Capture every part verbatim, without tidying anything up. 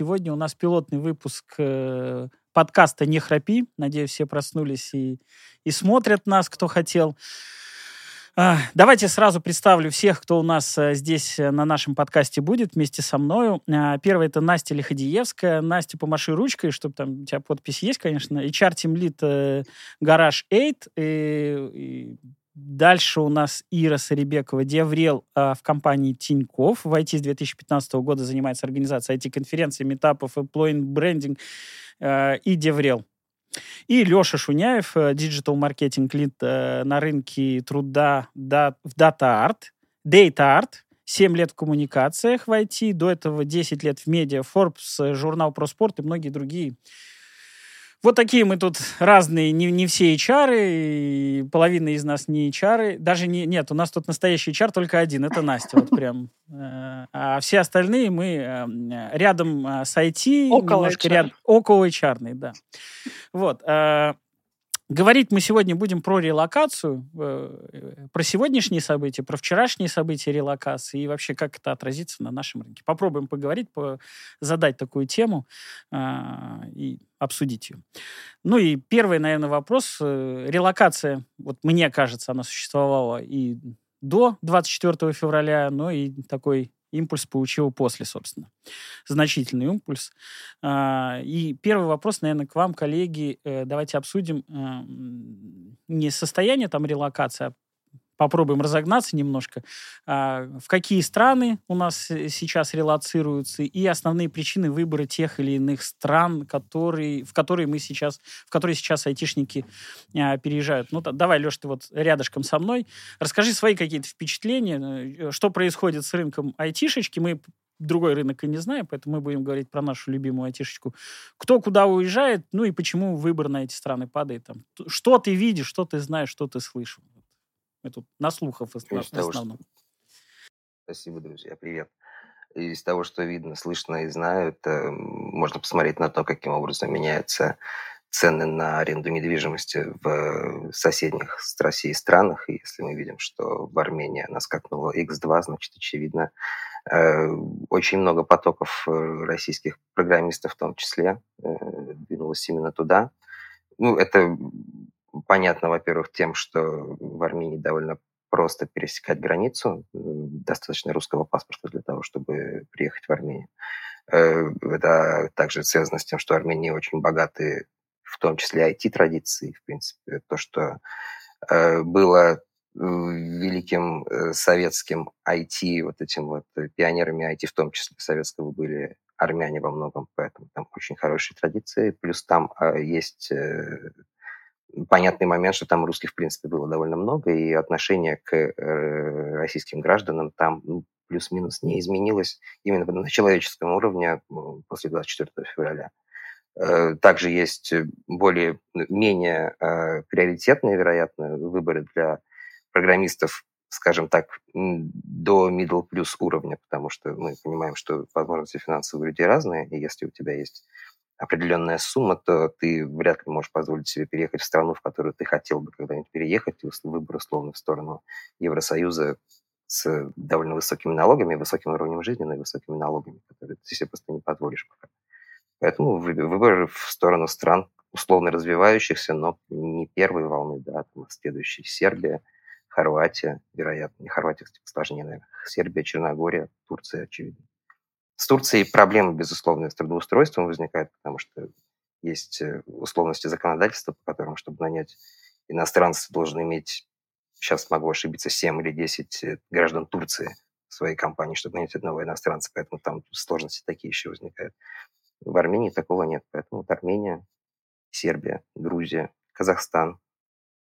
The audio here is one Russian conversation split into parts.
Сегодня у нас пилотный выпуск подкаста «Не храпи». Надеюсь, все проснулись и, и смотрят нас, кто хотел. Давайте сразу представлю всех, кто у нас здесь на нашем подкасте будет вместе со мною. Первая — это Настя Лиходиевская. Настя, помаши ручкой, чтобы там у тебя подпись есть, конечно. эйч ар-тимлид Garage восемь. И... Дальше у нас Ира Саребекова, деврел в компании Тинькофф. В ай ти с две тысячи пятнадцатого года занимается организацией ай ти-конференций, митапов, employee branding и деврел. И Леша Шуняев, диджитал-маркетинг лид на рынке труда в DataArt. DataArt. семь лет в коммуникациях в ай ти, до этого десять лет в медиа, Forbes, журнал про спорт и многие другие. Вот такие мы тут разные, не, не все эйч ар, половина из нас не эйч ар, даже не, нет, у нас тут настоящий эйч ар только один, это Настя, вот прям. А все остальные мы рядом с ай ти, около немножко эйч ар. Ряд, около эйч ар-ные, да. Вот. Говорить мы сегодня будем про релокацию, про сегодняшние события, про вчерашние события релокации и вообще как это отразится на нашем рынке. Попробуем поговорить, по, задать такую тему а, и обсудить ее. Ну и первый, наверное, вопрос. Релокация, вот мне кажется, она существовала и до двадцать четвёртого февраля, но и такой импульс получил после, собственно. Значительный импульс. И первый вопрос, наверное, к вам, коллеги. Давайте обсудим не состояние там релокации, а попробуем разогнаться немножко. В какие страны у нас сейчас релоцируются и основные причины выбора тех или иных стран, которые, в которые мы сейчас, в которые сейчас айтишники переезжают. Ну, давай, Леш, ты вот рядышком со мной. Расскажи свои какие-то впечатления, что происходит с рынком айтишечки. Мы другой рынок и не знаем, поэтому мы будем говорить про нашу любимую айтишечку. Кто куда уезжает, ну и почему выбор на эти страны падает. Там. Что ты видишь, что ты знаешь, что ты слышишь. Мы тут на слухов в основном. Что... Спасибо, друзья. Привет. Из того, что видно, слышно и знаю, это можно посмотреть на то, каким образом меняются цены на аренду недвижимости в соседних с Россией странах. И если мы видим, что в Армении она скакнула икс два, значит, очевидно, очень много потоков российских программистов в том числе двинулось именно туда. Ну, это... Понятно, во-первых, тем, что в Армении довольно просто пересекать границу, достаточно русского паспорта для того, чтобы приехать в Армению. Это также связано с тем, что Армения очень богаты, в том числе ай ти-традиции, в принципе. То, что было великим советским ай ти, вот этим вот пионерами ай ти, в том числе советского, были армяне во многом, поэтому там очень хорошие традиции. Плюс там есть... Понятный момент, что там русских, в принципе, было довольно много, и отношение к российским гражданам там плюс-минус не изменилось именно на человеческом уровне после двадцать четвёртого февраля. Также есть более, менее приоритетные, вероятно, выборы для программистов, скажем так, до middle plus уровня, потому что мы понимаем, что возможности финансовые у людей разные, и если у тебя есть определенная сумма, то ты вряд ли можешь позволить себе переехать в страну, в которую ты хотел бы когда-нибудь переехать, и выбор условно в сторону Евросоюза с довольно высокими налогами, высоким уровнем жизни, но и высокими налогами, которые ты себе просто не позволишь пока. Поэтому выбор в сторону стран условно развивающихся, но не первой волны, да, там следующей Сербия, Хорватия, вероятно, не Хорватия, кстати, сложнее, наверное, Сербия, Черногория, Турция, очевидно. С Турцией проблемы, безусловно, с трудоустройством возникают, потому что есть условности законодательства, по которым, чтобы нанять иностранцев, должен иметь, сейчас могу ошибиться, семь или десять граждан Турции в своей компании, чтобы нанять одного иностранца, поэтому там сложности такие еще возникают. В Армении такого нет, поэтому вот Армения, Сербия, Грузия, Казахстан,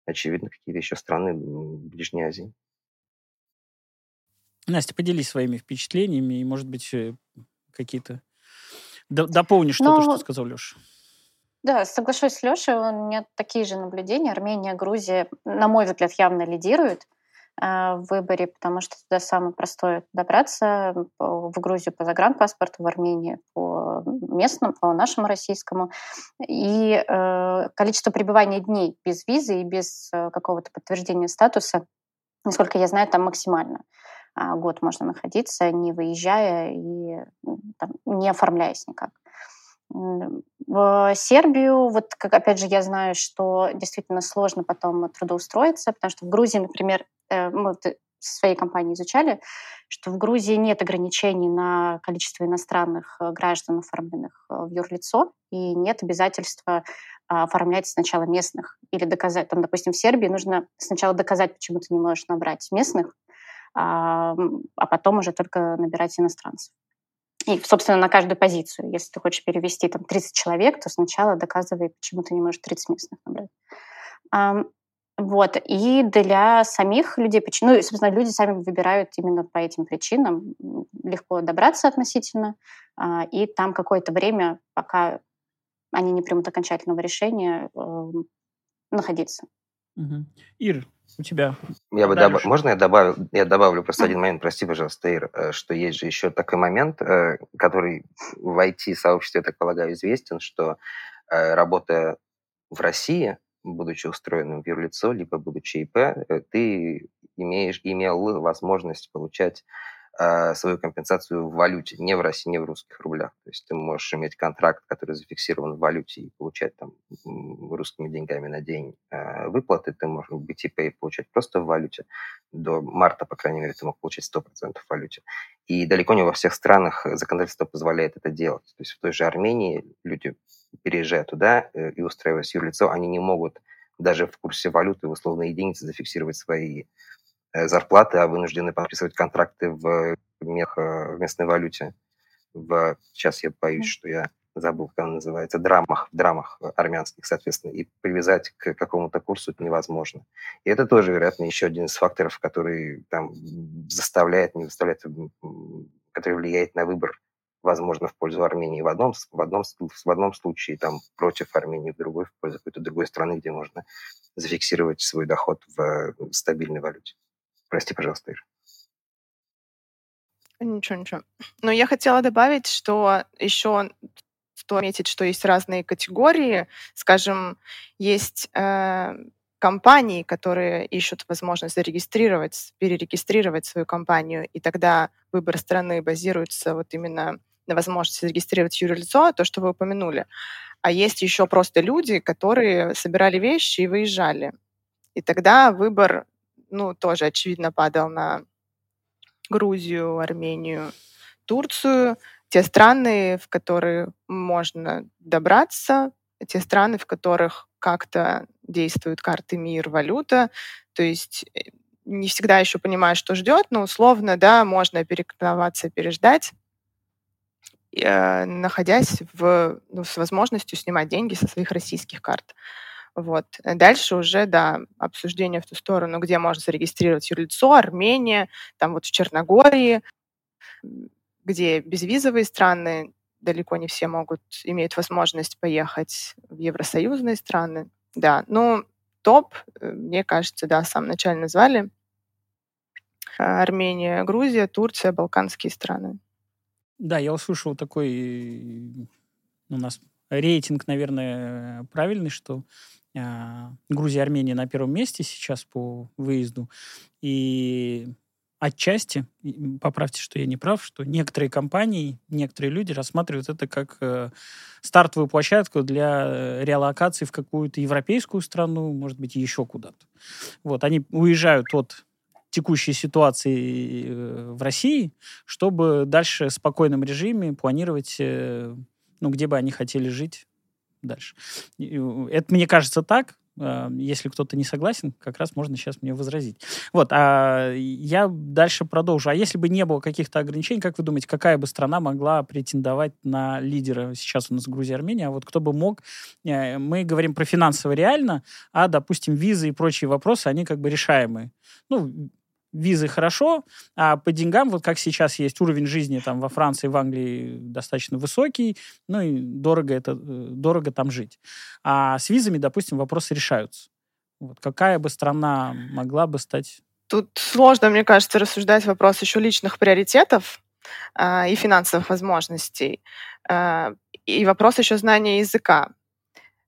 очевидно, какие-то еще страны Ближней Азии. Настя, поделись своими впечатлениями и, может быть, какие-то... Дополнишь что-то, ну, что сказал Леша. Да, соглашусь с Лешей, у меня такие же наблюдения. Армения, Грузия, на мой взгляд, явно лидируют э, в выборе, потому что туда самое простое добраться. В Грузию по загранпаспорту, в Армении по местному, по нашему российскому. И э, количество пребывания дней без визы и без э, какого-то подтверждения статуса, насколько я знаю, там максимально. год можно находиться, не выезжая и там, не оформляясь никак. В Сербию, вот как опять же я знаю, что действительно сложно потом трудоустроиться, потому что в Грузии, например, мы со своей компанией изучали, что в Грузии нет ограничений на количество иностранных граждан, оформленных в юрлицо, и нет обязательства оформлять сначала местных или доказать. Там, допустим, в Сербии нужно сначала доказать, почему ты не можешь набрать местных, а потом уже только набирать иностранцев. И, собственно, на каждую позицию. Если ты хочешь перевести там, тридцать человек, то сначала доказывай, почему ты не можешь тридцать местных набрать. Вот. И для самих людей... Ну, и, собственно, люди сами выбирают именно по этим причинам. Легко добраться относительно. И там какое-то время, пока они не примут окончательного решения, находиться. Угу. Ир, у тебя... Я бы доб... Можно я добавлю? Я добавлю просто один момент, прости, пожалуйста, Ир, что есть же еще такой момент, который в ай ти-сообществе, я так полагаю, известен, что работая в России, будучи устроенным в юрлицо, либо будучи ИП, ты имеешь, имел возможность получать свою компенсацию в валюте, не в России, не в русских рублях. То есть ты можешь иметь контракт, который зафиксирован в валюте, и получать там русскими деньгами на день э, выплаты. Ты можешь быть ИП и получать просто в валюте. До марта, по крайней мере, ты мог получить сто процентов в валюте. И далеко не во всех странах законодательство позволяет это делать. То есть в той же Армении люди, переезжая туда э, и устраиваясь в юрлицо, они не могут даже в курсе валюты в условной единице зафиксировать свои зарплаты, а вынуждены подписывать контракты в, мех, в местной валюте. В, сейчас я боюсь, что я забыл, как она называется, драмах, в драмах армянских, соответственно, и привязать к какому-то курсу это невозможно. И это тоже, вероятно, еще один из факторов, который там заставляет, не заставляет, который влияет на выбор, возможно, в пользу Армении в одном, в одном, в одном случае, там, против Армении в другой, в пользу какой-то другой страны, где можно зафиксировать свой доход в стабильной валюте. Прости, пожалуйста, Ира. Ничего, ничего. Но я хотела добавить, что еще стоит отметить, что есть разные категории. Скажем, есть э, компании, которые ищут возможность зарегистрировать, перерегистрировать свою компанию, и тогда выбор страны базируется вот именно на возможности зарегистрировать юрлицо, то, что вы упомянули. А есть еще просто люди, которые собирали вещи и выезжали. И тогда выбор... ну, тоже, очевидно, падал на Грузию, Армению, Турцию. Те страны, в которые можно добраться, те страны, в которых как-то действуют карты мир, валюта. То есть не всегда еще понимаешь, что ждет, но условно, да, можно перекантоваться, переждать, находясь в, ну, с возможностью снимать деньги со своих российских карт. Вот. Дальше уже, да, обсуждение в ту сторону, где можно зарегистрировать юрлицо, Армения, там вот в Черногории, где безвизовые страны, далеко не все могут, имеют возможность поехать в евросоюзные страны. Да, ну, топ, мне кажется, да, в самом начале назвали. Армения, Грузия, Турция, балканские страны. Да, я услышал такой у нас рейтинг, наверное, правильный, что Грузия, Армения на первом месте сейчас по выезду. И отчасти, поправьте, что я не прав, что некоторые компании, некоторые люди рассматривают это как стартовую площадку для реалокации в какую-то европейскую страну, может быть, еще куда-то. Вот, они уезжают от текущей ситуации в России, чтобы дальше в спокойном режиме планировать, ну, где бы они хотели жить дальше. Это, мне кажется, так. Если кто-то не согласен, как раз можно сейчас мне возразить. Вот, а я дальше продолжу. А если бы не было каких-то ограничений, как вы думаете, какая бы страна могла претендовать на лидера? Сейчас у нас Грузия, Армения, а вот кто бы мог? Мы говорим про финансово реально, а, допустим, визы и прочие вопросы, они как бы решаемые. Ну, визы хорошо, а по деньгам, вот как сейчас есть уровень жизни там во Франции, в Англии достаточно высокий, ну и дорого, это, дорого там жить. А с визами, допустим, вопросы решаются. Вот какая бы страна могла бы стать... Тут сложно, мне кажется, рассуждать вопрос еще личных приоритетов э, и финансовых возможностей. Э, и вопрос еще знания языка.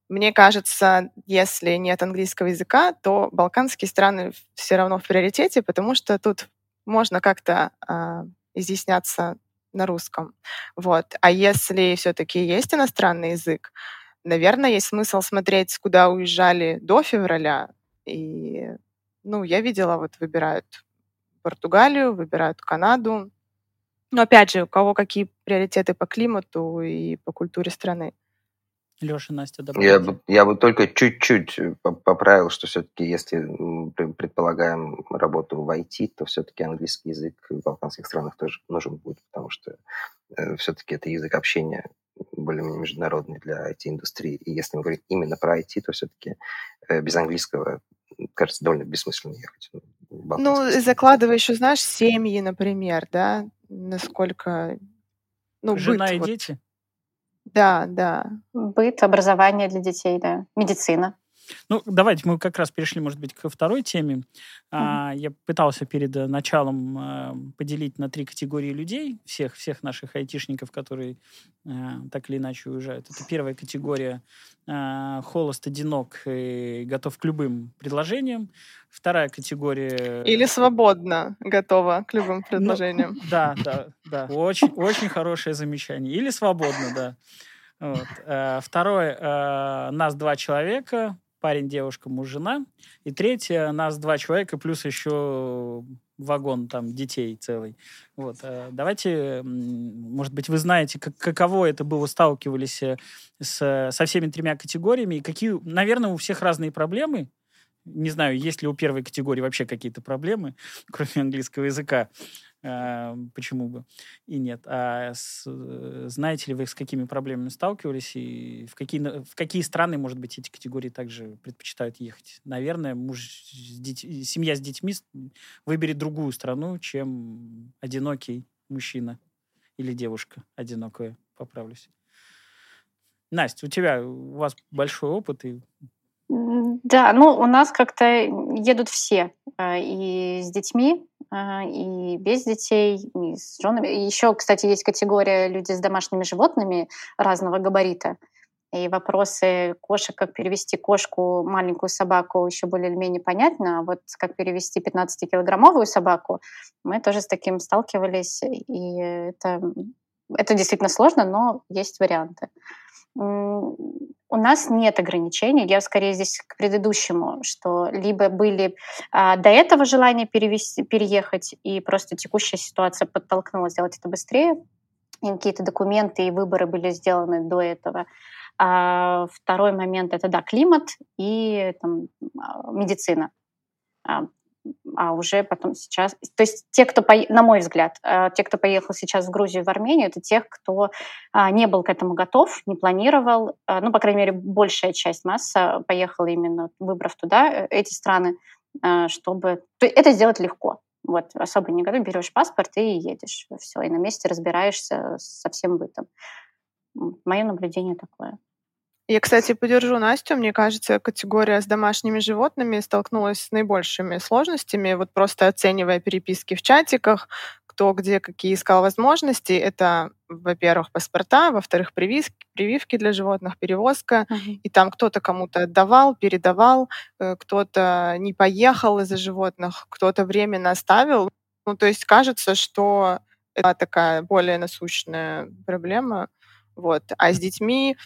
Мне кажется, если нет английского языка, то балканские страны все равно в приоритете, потому что тут можно как-то э, изъясняться на русском. Вот. А если все-таки есть иностранный язык, наверное, есть смысл смотреть, куда уезжали до февраля. И, ну, я видела, вот выбирают Португалию, выбирают Канаду. Но опять же, у кого какие приоритеты по климату и по культуре страны. Леша, Настя, добавьте. Я бы, я бы только чуть-чуть поправил, что все-таки, если предполагаем работу в ай ти, то все-таки английский язык в балканских странах тоже нужен будет, потому что э, все-таки это язык общения более-менее международный для ай ти-индустрии. И если мы говорим именно про ай ти, то все-таки э, без английского, кажется, довольно бессмысленно ехать. Ну, закладывая еще, знаешь, семьи, например, да, насколько... Ну, жена быт, и вот. Дети? Да, да. Быт, образование для детей, да. Медицина. Ну, давайте мы как раз перешли, может быть, ко второй теме. Mm-hmm. Я пытался перед началом поделить на три категории людей, всех, всех наших айтишников, которые так или иначе уезжают. Это первая категория холост, одинок и готов к любым предложениям. Вторая категория... Или свободно готова к любым предложениям. Да, да, да. Очень хорошее замечание. Или свободно, да. Вот. Второе, нас два человека, парень, девушка, муж, жена. И третье, нас два человека, плюс еще вагон там детей целый. Вот. Давайте, может быть, вы знаете, как, каково это было, сталкивались с, со всеми тремя категориями, и какие, наверное, у всех разные проблемы. Не знаю, есть ли у первой категории вообще какие-то проблемы, кроме английского языка. Почему бы и нет. А с, знаете ли вы, с какими проблемами сталкивались и в какие, в какие страны, может быть, эти категории также предпочитают ехать? Наверное, муж с деть, семья с детьми выберет другую страну, чем одинокий мужчина или девушка одинокая, поправлюсь. Настя, у тебя, у вас большой опыт и... Да, ну у нас как-то едут все, и с детьми, и без детей, и с женами. Еще, кстати, есть категория люди с домашними животными разного габарита. И вопросы кошек, как перевести кошку, маленькую собаку, еще более-менее понятно. А вот как перевести пятнадцатикилограммовую собаку, мы тоже с таким сталкивались. И это, это действительно сложно, но есть варианты. У нас нет ограничений. Я скорее здесь к предыдущему, что либо были а, до этого желания перевести, переехать, и просто текущая ситуация подтолкнула сделать это быстрее, и какие-то документы и выборы были сделаны до этого. А, второй момент — это, да, климат и там, медицина. А, а уже потом сейчас... То есть те, кто, по... на мой взгляд, те, кто поехал сейчас в Грузию и в Армению, это тех, кто не был к этому готов, не планировал. Ну, по крайней мере, большая часть масса поехала именно, выбрав туда эти страны, чтобы... Это сделать легко. Вот, особо не готов. Берешь паспорт и едешь. Все, и на месте разбираешься со всем бытом. Мое наблюдение такое. Я, кстати, поддержу Настю. Мне кажется, категория с домашними животными столкнулась с наибольшими сложностями. Вот просто оценивая переписки в чатиках, кто где какие искал возможности, это, во-первых, паспорта, во-вторых, прививки, прививки для животных, перевозка. Uh-huh. И там кто-то кому-то отдавал, передавал, кто-то не поехал из-за животных, кто-то временно оставил. Ну, то есть кажется, что это такая более насущная проблема. Вот. А с детьми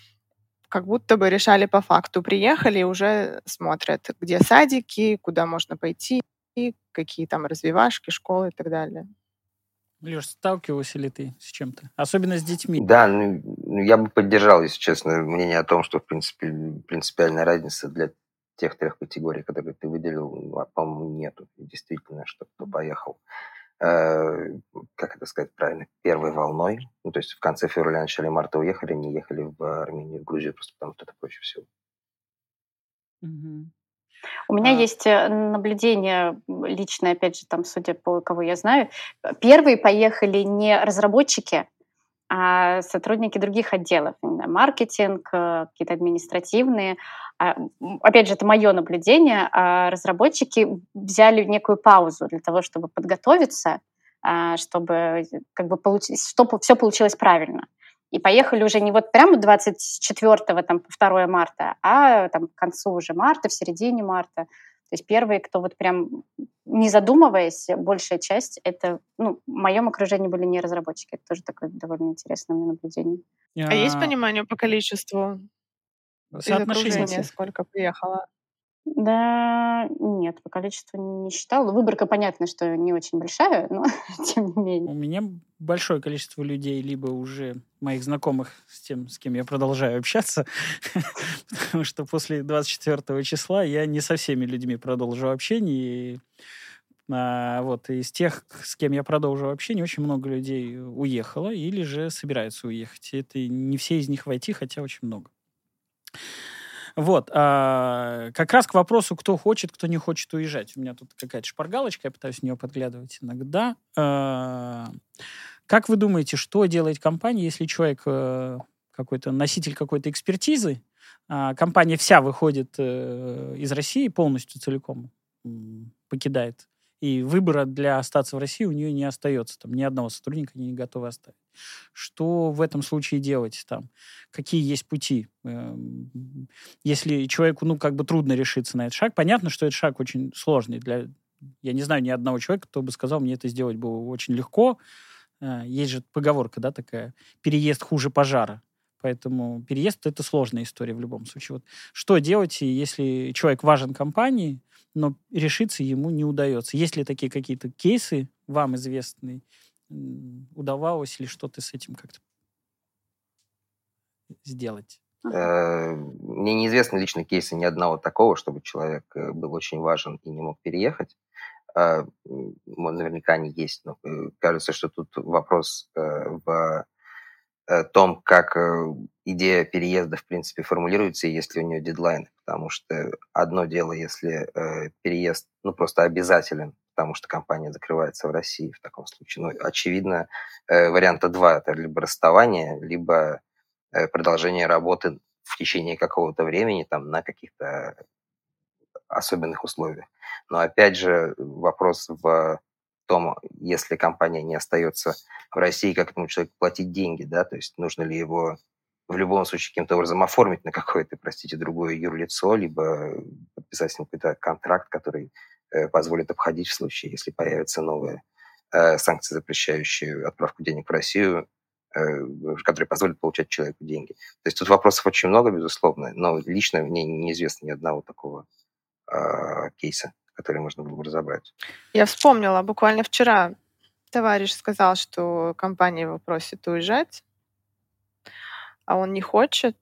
как будто бы решали по факту. Приехали и уже смотрят, где садики, куда можно пойти, какие там развивашки, школы и так далее. Леш, сталкивался ли ты с чем-то? Особенно с детьми. Да, ну, я бы поддержал, если честно, мнение о том, что, в принципе, принципиальная разница для тех трех категорий, которые ты выделил, по-моему, нету. Действительно, что кто поехал, как это сказать правильно, первой волной. Ну, то есть в конце февраля, начале марта уехали, не ехали в Армению, в Грузию, просто потому что это проще всего. Mm-hmm. У меня а... есть наблюдение личное, опять же, там, судя по кого я знаю. Первые поехали не разработчики, а сотрудники других отделов, маркетинг, какие-то административные. Опять же, это мое наблюдение. Разработчики взяли некую паузу для того, чтобы подготовиться, чтобы, как бы, получилось, чтобы все получилось правильно. И поехали уже не вот прямо двадцать четвёртого, там, второго марта, а там, к концу уже марта, в середине марта. То есть первые, кто вот прям не задумываясь, большая часть, это, ну, в моем окружении были не разработчики. Это тоже такое довольно интересное мне наблюдение. А есть понимание по количеству? Соотношение, сколько приехало? Да, нет, по количеству не считала. Выборка, понятно, что не очень большая, но тем не менее. У меня большое количество людей, либо уже моих знакомых с тем, с кем я продолжаю общаться, потому что после двадцать четвёртого числа я не со всеми людьми продолжу общение. И, а, вот, из тех, с кем я продолжу общение, очень много людей уехало или же собираются уехать. Это не все из них в ай ти, хотя очень много. Вот, а, как раз к вопросу, кто хочет, кто не хочет уезжать. У меня тут какая-то шпаргалочка, я пытаюсь в нее подглядывать иногда. А, как вы думаете, что делает компания, если человек какой-то носитель какой-то экспертизы, а компания вся выходит из России полностью, целиком покидает, и выбора для остаться в России у нее не остается. Там ни одного сотрудника они не готовы оставить. Что в этом случае делать? Там? Какие есть пути? Если человеку, ну, как бы трудно решиться на этот шаг, понятно, что этот шаг очень сложный. Для... Я не знаю ни одного человека, кто бы сказал, мне это сделать было очень легко. Есть же поговорка, да, такая, переезд хуже пожара. Поэтому переезд — это сложная история в любом случае. Вот что делать, если человек важен компании, но решиться ему не удается? Есть ли такие какие-то кейсы вам известные? Удавалось ли что-то с этим как-то сделать? Мне неизвестны лично кейсы ни одного такого, чтобы человек был очень важен и не мог переехать. Наверняка они есть, но кажется, что тут вопрос в том, как идея переезда, в принципе, формулируется, если у нее дедлайн. Потому что одно дело, если переезд, ну, просто обязателен, потому что компания закрывается в России в таком случае. Ну, очевидно, варианта два – это либо расставание, либо продолжение работы в течение какого-то времени там, на каких-то особенных условиях. Но опять же вопрос в том, если компания не остается в России, как этому человеку платить деньги, да, то есть нужно ли его в любом случае каким-то образом оформить на какое-то, простите, другое юрлицо, либо подписать с ним какой-то контракт, который позволит обходить в случае, если появятся новые э, санкции, запрещающие отправку денег в Россию, э, которые позволят получать человеку деньги. То есть тут вопросов очень много, безусловно, но лично мне неизвестно ни одного такого э, кейса, который можно было бы разобрать. Я вспомнила, буквально вчера товарищ сказал, что компания его просит уезжать, а он не хочет,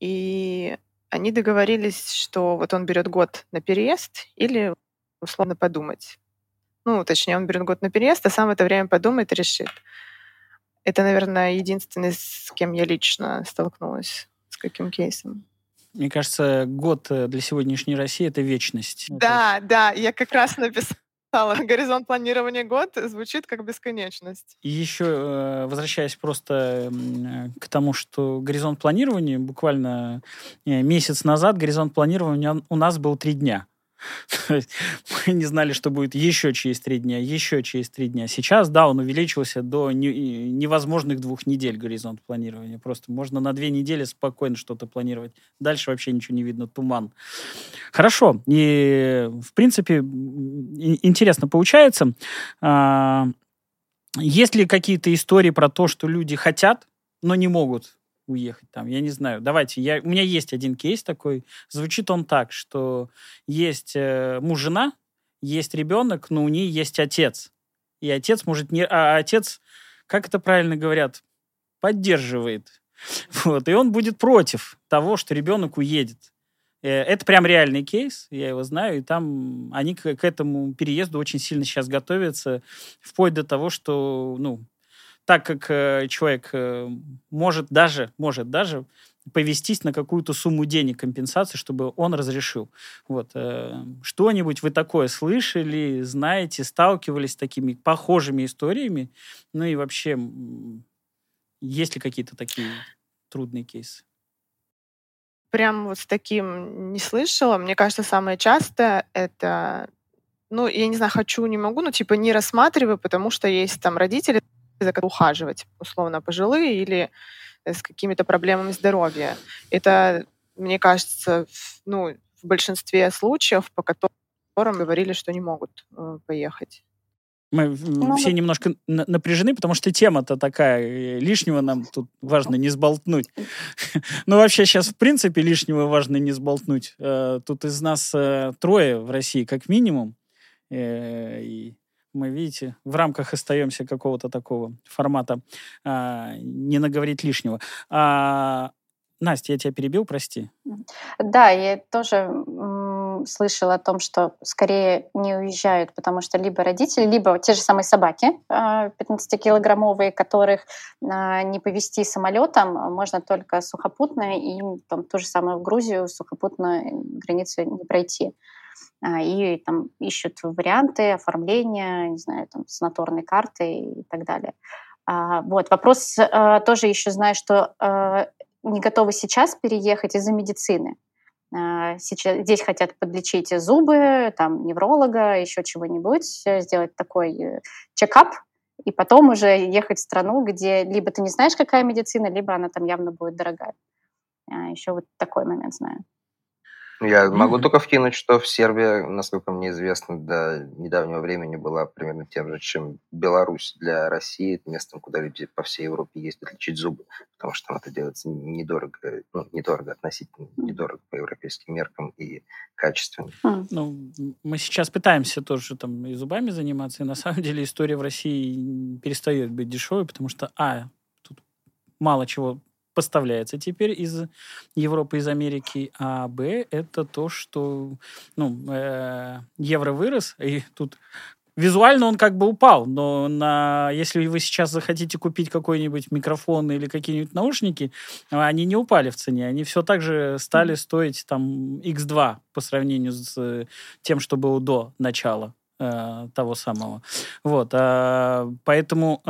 и они договорились, что вот он берет год на переезд или, условно, подумать. Ну, точнее, он берет год на переезд, а сам в это время подумает и решит. Это, наверное, единственное, с кем я лично столкнулась, с каким кейсом. Мне кажется, год для сегодняшней России — это вечность. Да, это... да, я как раз написала. Горизонт планирования год звучит как бесконечность. И еще, возвращаясь просто к тому, что горизонт планирования, буквально месяц назад горизонт планирования у нас был три дня. То есть мы не знали, что будет еще через три дня, еще через три дня. Сейчас, да, он увеличился до невозможных двух недель горизонт планирования. Просто можно на две недели спокойно что-то планировать. Дальше вообще ничего не видно, туман. Хорошо. И, в принципе, интересно получается. Есть ли какие-то истории про то, что люди хотят, но не могут уехать там, я не знаю. Давайте, я, у меня есть один кейс такой, звучит он так, что есть э, муж-жена, есть ребенок, но у нее есть отец. И отец может не... А отец, как это правильно говорят, поддерживает. Вот. И он будет против того, что ребенок уедет. Это прям реальный кейс, я его знаю, и там они к, к этому переезду очень сильно сейчас готовятся, вплоть до того, что, ну, так как э, человек э, может даже, может даже повестись на какую-то сумму денег компенсации, чтобы он разрешил. Вот. Э, что-нибудь вы такое слышали, знаете, сталкивались с такими похожими историями? Ну и вообще, есть ли какие-то такие трудные кейсы? Прям вот с таким не слышала. Мне кажется, самое частое — это, ну, я не знаю, хочу, не могу, но типа не рассматриваю, потому что есть там родители, за которым ухаживать, условно, пожилые или с какими-то проблемами здоровья. Это, мне кажется, ну, в большинстве случаев, по которым говорили, что не могут поехать. Мы ну, все немножко напряжены, потому что тема-то такая, лишнего нам тут важно не сболтнуть. Ну, вообще сейчас, в принципе, лишнего важно не сболтнуть. Тут из нас трое в России, как минимум. И мы, видите, в рамках остаемся какого-то такого формата не наговорить лишнего. Настя, я тебя перебил, прости. Да, я тоже слышала о том, что скорее не уезжают, потому что либо родители, либо те же самые собаки пятнадцатикилограммовые, которых не повезти самолетом, можно только сухопутно, и там, ту же самую в Грузию сухопутную границу не пройти. И там ищут варианты оформления, не знаю, там, санаторной карты и так далее. Вот, вопрос тоже еще, знаю, что не готовы сейчас переехать из-за медицины. Сейчас, здесь хотят подлечить зубы, там, невролога, еще чего-нибудь, сделать такой чекап, и потом уже ехать в страну, где либо ты не знаешь, какая медицина, либо она там явно будет дорогая. Еще вот такой момент знаю. Я могу mm-hmm. только вкинуть, что в Сербии, насколько мне известно, до недавнего времени была примерно тем же, чем Беларусь для России. Это местом, куда люди по всей Европе ездят лечить зубы, потому что там это делается недорого, ну, недорого относительно, mm-hmm. недорого по европейским меркам и качественно. Mm-hmm. Ну, мы сейчас пытаемся тоже там и зубами заниматься, и на самом деле история в России перестает быть дешевой, потому что, а, тут мало чего поставляется теперь из Европы, из Америки, а б, это то, что ну, э, евро вырос, и тут визуально он как бы упал, но на, если вы сейчас захотите купить какой-нибудь микрофон или какие-нибудь наушники, они не упали в цене, они все так же стали стоить там икс два по сравнению с тем, что было до начала того самого. Вот. Поэтому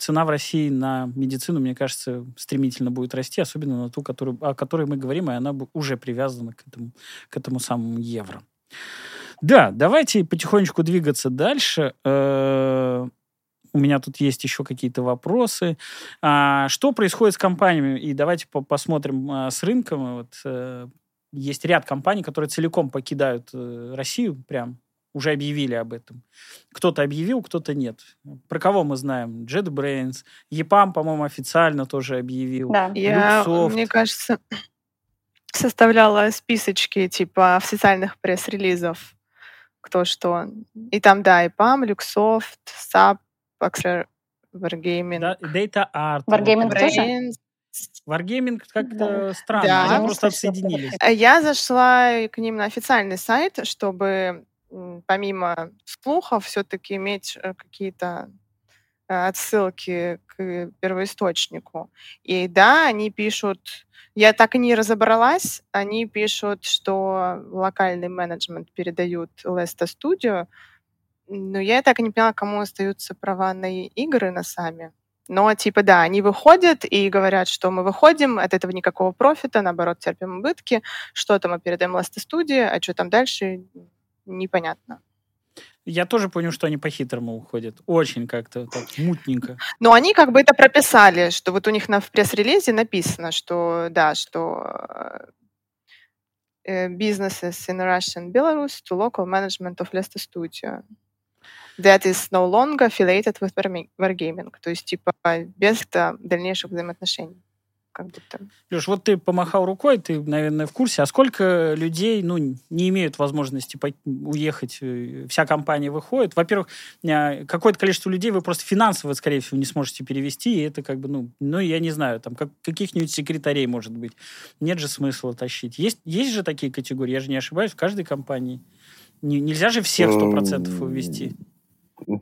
цена в России на медицину, мне кажется, стремительно будет расти, особенно на ту, которую, о которой мы говорим, и она уже привязана к этому, к этому самому евро. Да, давайте потихонечку двигаться дальше. У меня тут есть еще какие-то вопросы. Что происходит с компаниями? И давайте посмотрим с рынком. Вот есть ряд компаний, которые целиком покидают Россию прям. Уже объявили об этом. Кто-то объявил, кто-то нет. Про кого мы знаем? JetBrains, и пам, по-моему, официально тоже объявил. Да. Я, мне кажется, составляла списочки типа официальных пресс-релизов, кто что. И там, да, и пам, Люксофт, САП, Wargaming. Да, DataArt. Wargaming тоже? Wargaming как-то странно. Да. Они просто отсоединились. Я зашла к ним на официальный сайт, чтобы помимо слухов, все-таки иметь какие-то отсылки к первоисточнику. И да, они пишут, я так и не разобралась, они пишут, что локальный менеджмент передают Lesta Studio, но я так и не поняла, кому остаются права на игры на сами. Но типа да, они выходят и говорят, что мы выходим, от этого никакого профита, наоборот, терпим убытки, что-то мы передаем Lesta Studio, а что там дальше — непонятно. Я тоже понял, что они по-хитрому уходят. Очень как-то так мутненько. Но они как бы это прописали, что вот у них на, в пресс-релизе написано, что да, что э, businesses in Russia and Belarus to local management of Lesta Studio. That is no longer affiliated with Wargaming. То есть типа без дальнейших взаимоотношений. Как будто. Леш, вот ты помахал рукой, ты, наверное, в курсе, а сколько людей, ну, не имеют возможности уехать, вся компания выходит. Во-первых, какое-то количество людей вы просто финансово, скорее всего, не сможете перевести, и это как бы, ну, ну я не знаю, там, как, каких-нибудь секретарей, может быть. Нет же смысла тащить. Есть, есть же такие категории, я же не ошибаюсь, в каждой компании. Не, нельзя же всех сто процентов увезти.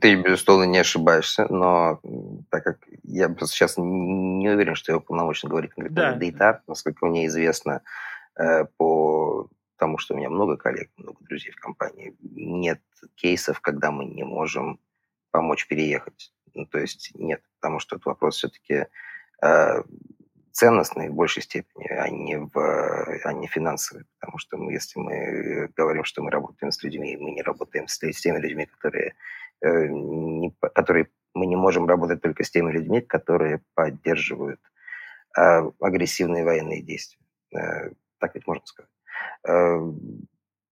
Ты, безусловно, не ошибаешься, но так как я просто сейчас не уверен, что я уполномочен говорить конкретно да. DataArt, насколько мне известно, по тому, что у меня много коллег, много друзей в компании, нет кейсов, когда мы не можем помочь переехать. Ну, то есть нет, потому что этот вопрос все-таки ценностный в большей степени, а не, в, а не финансовый. Потому что мы, если мы говорим, что мы работаем с людьми, мы не работаем с, с теми людьми, которые... Не, которые мы не можем работать только с теми людьми, которые поддерживают э, агрессивные военные действия. Э, так ведь можно сказать.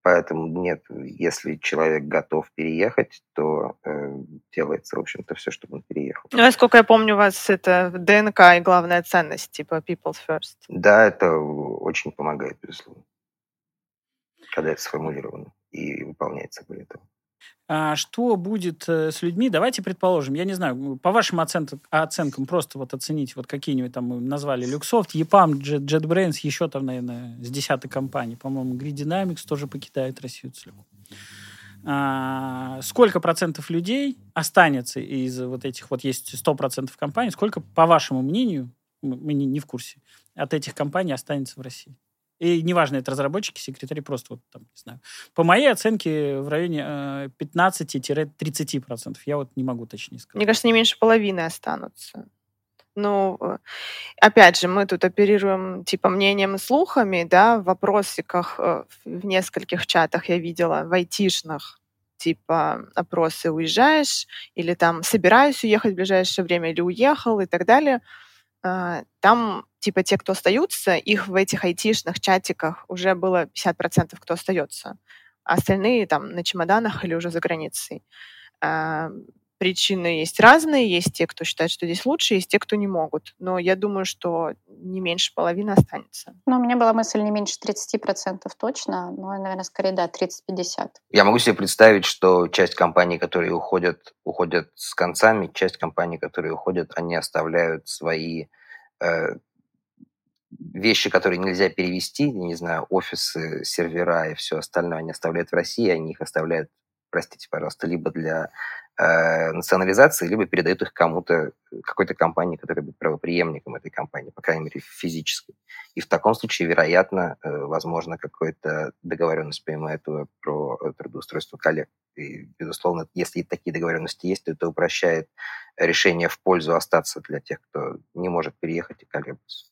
Поэтому нет, если человек готов переехать, то э, делается, в общем-то, все, чтобы он переехал. Ну, насколько я помню, у вас это ДНК и главная ценность, типа people first. Да, это очень помогает, безусловно, когда это сформулировано и выполняется при этом. А что будет с людьми? Давайте предположим, я не знаю, по вашим оценкам, оценкам просто вот оценить, вот какие-нибудь там мы назвали Люксофт, EPAM, Jet, JetBrains, еще там, наверное, с десятой компаний. По-моему, Grid Dynamics тоже покидает Россию целиком. А сколько процентов людей останется из вот этих, вот есть сто процентов компаний, сколько, по вашему мнению, мы не, не в курсе, от этих компаний останется в России? И неважно, это разработчики, секретари, просто вот там, не знаю. По моей оценке, в районе пятнадцать-тридцать процентов. Я вот не могу точнее сказать. Мне кажется, не меньше половины останутся. Ну, опять же, мы тут оперируем, типа, мнением и слухами, да, в вопросиках в нескольких чатах я видела, в айтишных, типа, опросы «уезжаешь» или там «собираюсь уехать в ближайшее время» или «уехал» и так далее. Там, типа, те, кто остаются, их в этих айтишных чатиках уже было пятьдесят процентов, кто остается. А остальные там на чемоданах или уже за границей. Причины есть разные. Есть те, кто считает, что здесь лучше, есть те, кто не могут. Но я думаю, что не меньше половины останется. Ну, у меня была мысль не меньше тридцать процентов точно, но, наверное, скорее, да, тридцать-пятьдесят процентов. Я могу себе представить, что часть компаний, которые уходят, уходят с концами, часть компаний, которые уходят, они оставляют свои э, вещи, которые нельзя перевести, не знаю, офисы, сервера и все остальное, они оставляют в России, они их оставляют, простите, пожалуйста, либо для э, национализации, либо передают их кому-то, какой-то компании, которая будет правопреемником этой компании, по крайней мере, физически. И в таком случае, вероятно, э, возможно, какая-то договоренность помимо этого про трудоустройство коллег. И, безусловно, если такие договоренности есть, то это упрощает решение в пользу остаться для тех, кто не может переехать и колеблется.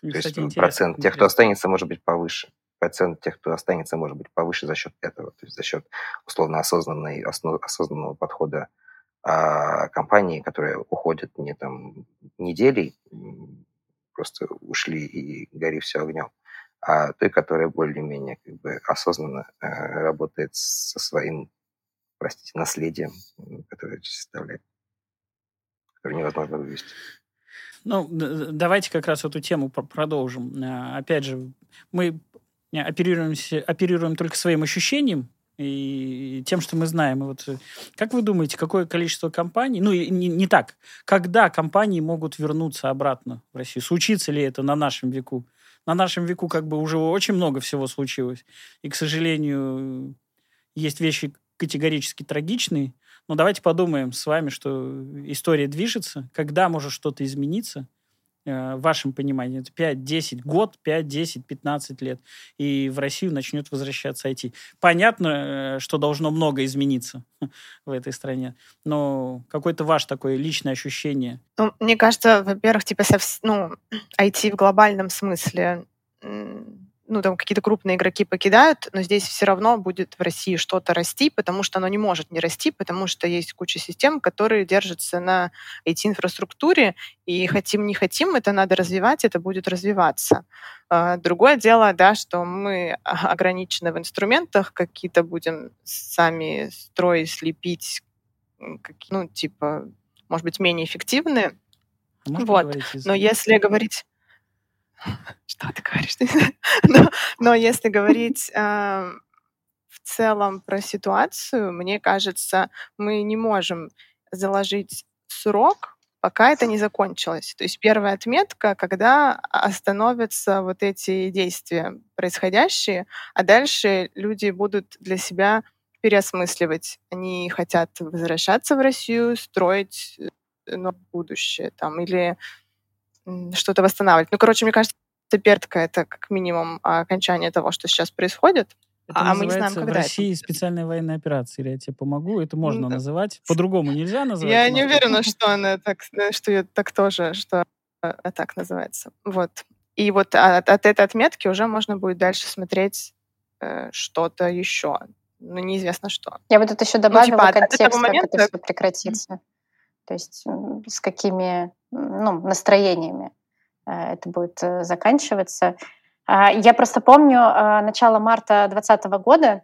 То есть процент интересно. тех, кто останется, может быть повыше. Процент тех, кто останется, может быть повыше за счет этого, то есть за счет условно осознанной, основ, осознанного подхода а, компании, которые уходят не там недели, просто ушли и гори все огнем, а той, которая более-менее как бы осознанно а, работает со своим, простите, наследием, которое составляет, которое невозможно вывести. Ну, давайте как раз эту тему продолжим. Опять же, мы оперируемся, оперируем только своим ощущением и тем, что мы знаем. И вот, как вы думаете, какое количество компаний... Ну, не, не так. Когда компании могут вернуться обратно в Россию? Случится ли это на нашем веку? На нашем веку как бы уже очень много всего случилось. И, к сожалению, есть вещи категорически трагичные. Но давайте подумаем с вами, что история движется. Когда может что-то измениться? В вашем понимании, это пять-десять год, пять-десять-пятнадцать лет, и в Россию начнет возвращаться ай ти. Понятно, что должно много измениться в этой стране, но какое-то ваше такое личное ощущение? Ну, мне кажется, во-первых, типа, ну, ай ти в глобальном смысле, ну, там какие-то крупные игроки покидают, но здесь все равно будет в России что-то расти, потому что оно не может не расти, потому что есть куча систем, которые держатся на ай ти-инфраструктуре, и хотим, не хотим, это надо развивать, это будет развиваться. Другое дело, да, что мы ограничены в инструментах, какие-то будем сами строить, лепить, ну, типа, может быть, менее эффективные. А вот. Но если говорить... Что ты говоришь? но, но если говорить э, в целом про ситуацию, мне кажется, мы не можем заложить срок, пока это не закончилось. То есть первая отметка, когда остановятся вот эти действия происходящие, а дальше люди будут для себя переосмысливать. Они хотят возвращаться в Россию, строить новое будущее там, или... что-то восстанавливать. Ну, короче, мне кажется, пертка — это как минимум окончание того, что сейчас происходит. Это а мы не знаем, когда в России это... специальная военная операция, или я тебе помогу, это можно да. называть. По-другому нельзя называть. Я не уверена, что она так, что ее так тоже, что так называется. Вот. И вот от, от этой отметки уже можно будет дальше смотреть э, что-то еще. Но неизвестно что. Я вот это еще добавила ну, типа, контекст, как момента... это все прекратится. То есть с какими ну, настроениями это будет заканчиваться. Я просто помню начало марта двадцатого года,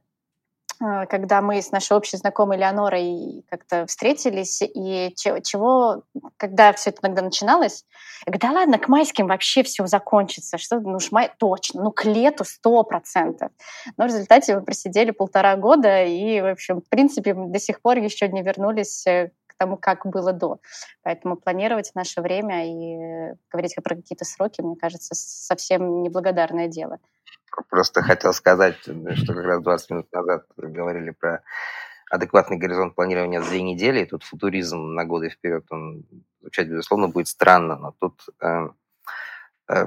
когда мы с нашей общей знакомой Леонорой как-то встретились, и чего, когда все это иногда начиналось, я говорю, да ладно, к майским вообще все закончится, что, ну уж май, точно, ну к лету сто процентов. Но в результате мы просидели полтора года, и, в общем, в принципе, до сих пор еще не вернулись к тому, как было до. Поэтому планировать наше время и говорить про какие-то сроки, мне кажется, совсем неблагодарное дело. Просто хотел сказать, что как раз двадцать минут назад говорили про адекватный горизонт планирования за две недели, и тут футуризм на годы вперед, он звучать, безусловно, будет странно, но тут, э, э,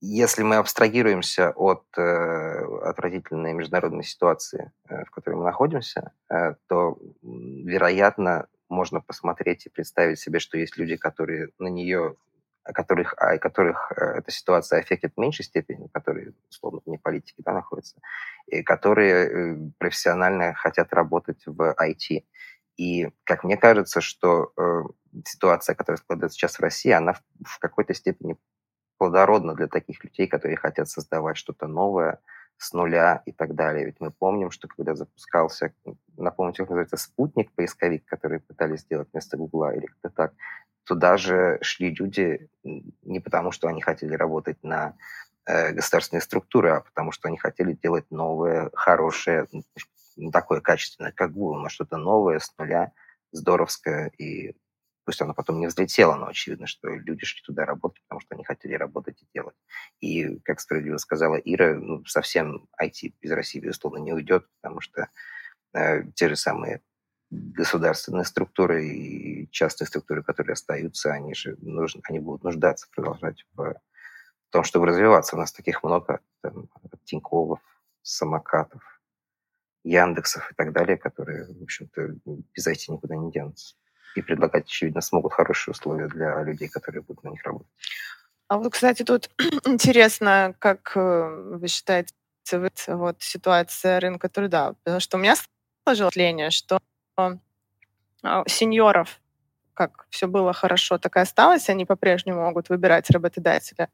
если мы абстрагируемся от э, отвратительной международной ситуации, э, в которой мы находимся, э, то, вероятно, можно посмотреть и представить себе, что есть люди, которые на нее... о которых, о которых эта ситуация аффектит в меньшей степени, которые, условно, вне политики, да, находятся, и которые профессионально хотят работать в ай ти. И, как мне кажется, что э, ситуация, которая складывается сейчас в России, она в, в какой-то степени плодородна для таких людей, которые хотят создавать что-то новое с нуля и так далее. Ведь мы помним, что когда запускался, напомню, как называется, спутник, поисковик, который пытались сделать вместо Гугла или как-то так, туда же шли люди не потому, что они хотели работать на э, государственные структуры, а потому, что они хотели делать новое, хорошее, не такое качественное, как Google, но что-то новое, с нуля, здоровское. И пусть оно потом не взлетело, но очевидно, что люди шли туда работать, потому что они хотели работать и делать. И, как справедливо сказала Ира, ну, совсем ай ти из России, безусловно, не уйдет, потому что э, те же самые государственные структуры и частные структуры, которые остаются, они же нужны, они будут нуждаться продолжать в том, чтобы развиваться. У нас таких много, там, Тинькоффов, Самокатов, Яндексов и так далее, которые, в общем-то, без ай ти никуда не денутся. И предлагать, очевидно, смогут хорошие условия для людей, которые будут на них работать. А вот, кстати, тут интересно, как вы считаете, вот ситуация рынка труда? Потому что у меня сложилось впечатление, что сеньоров, как все было хорошо, так и осталось, они по-прежнему могут выбирать работодателя.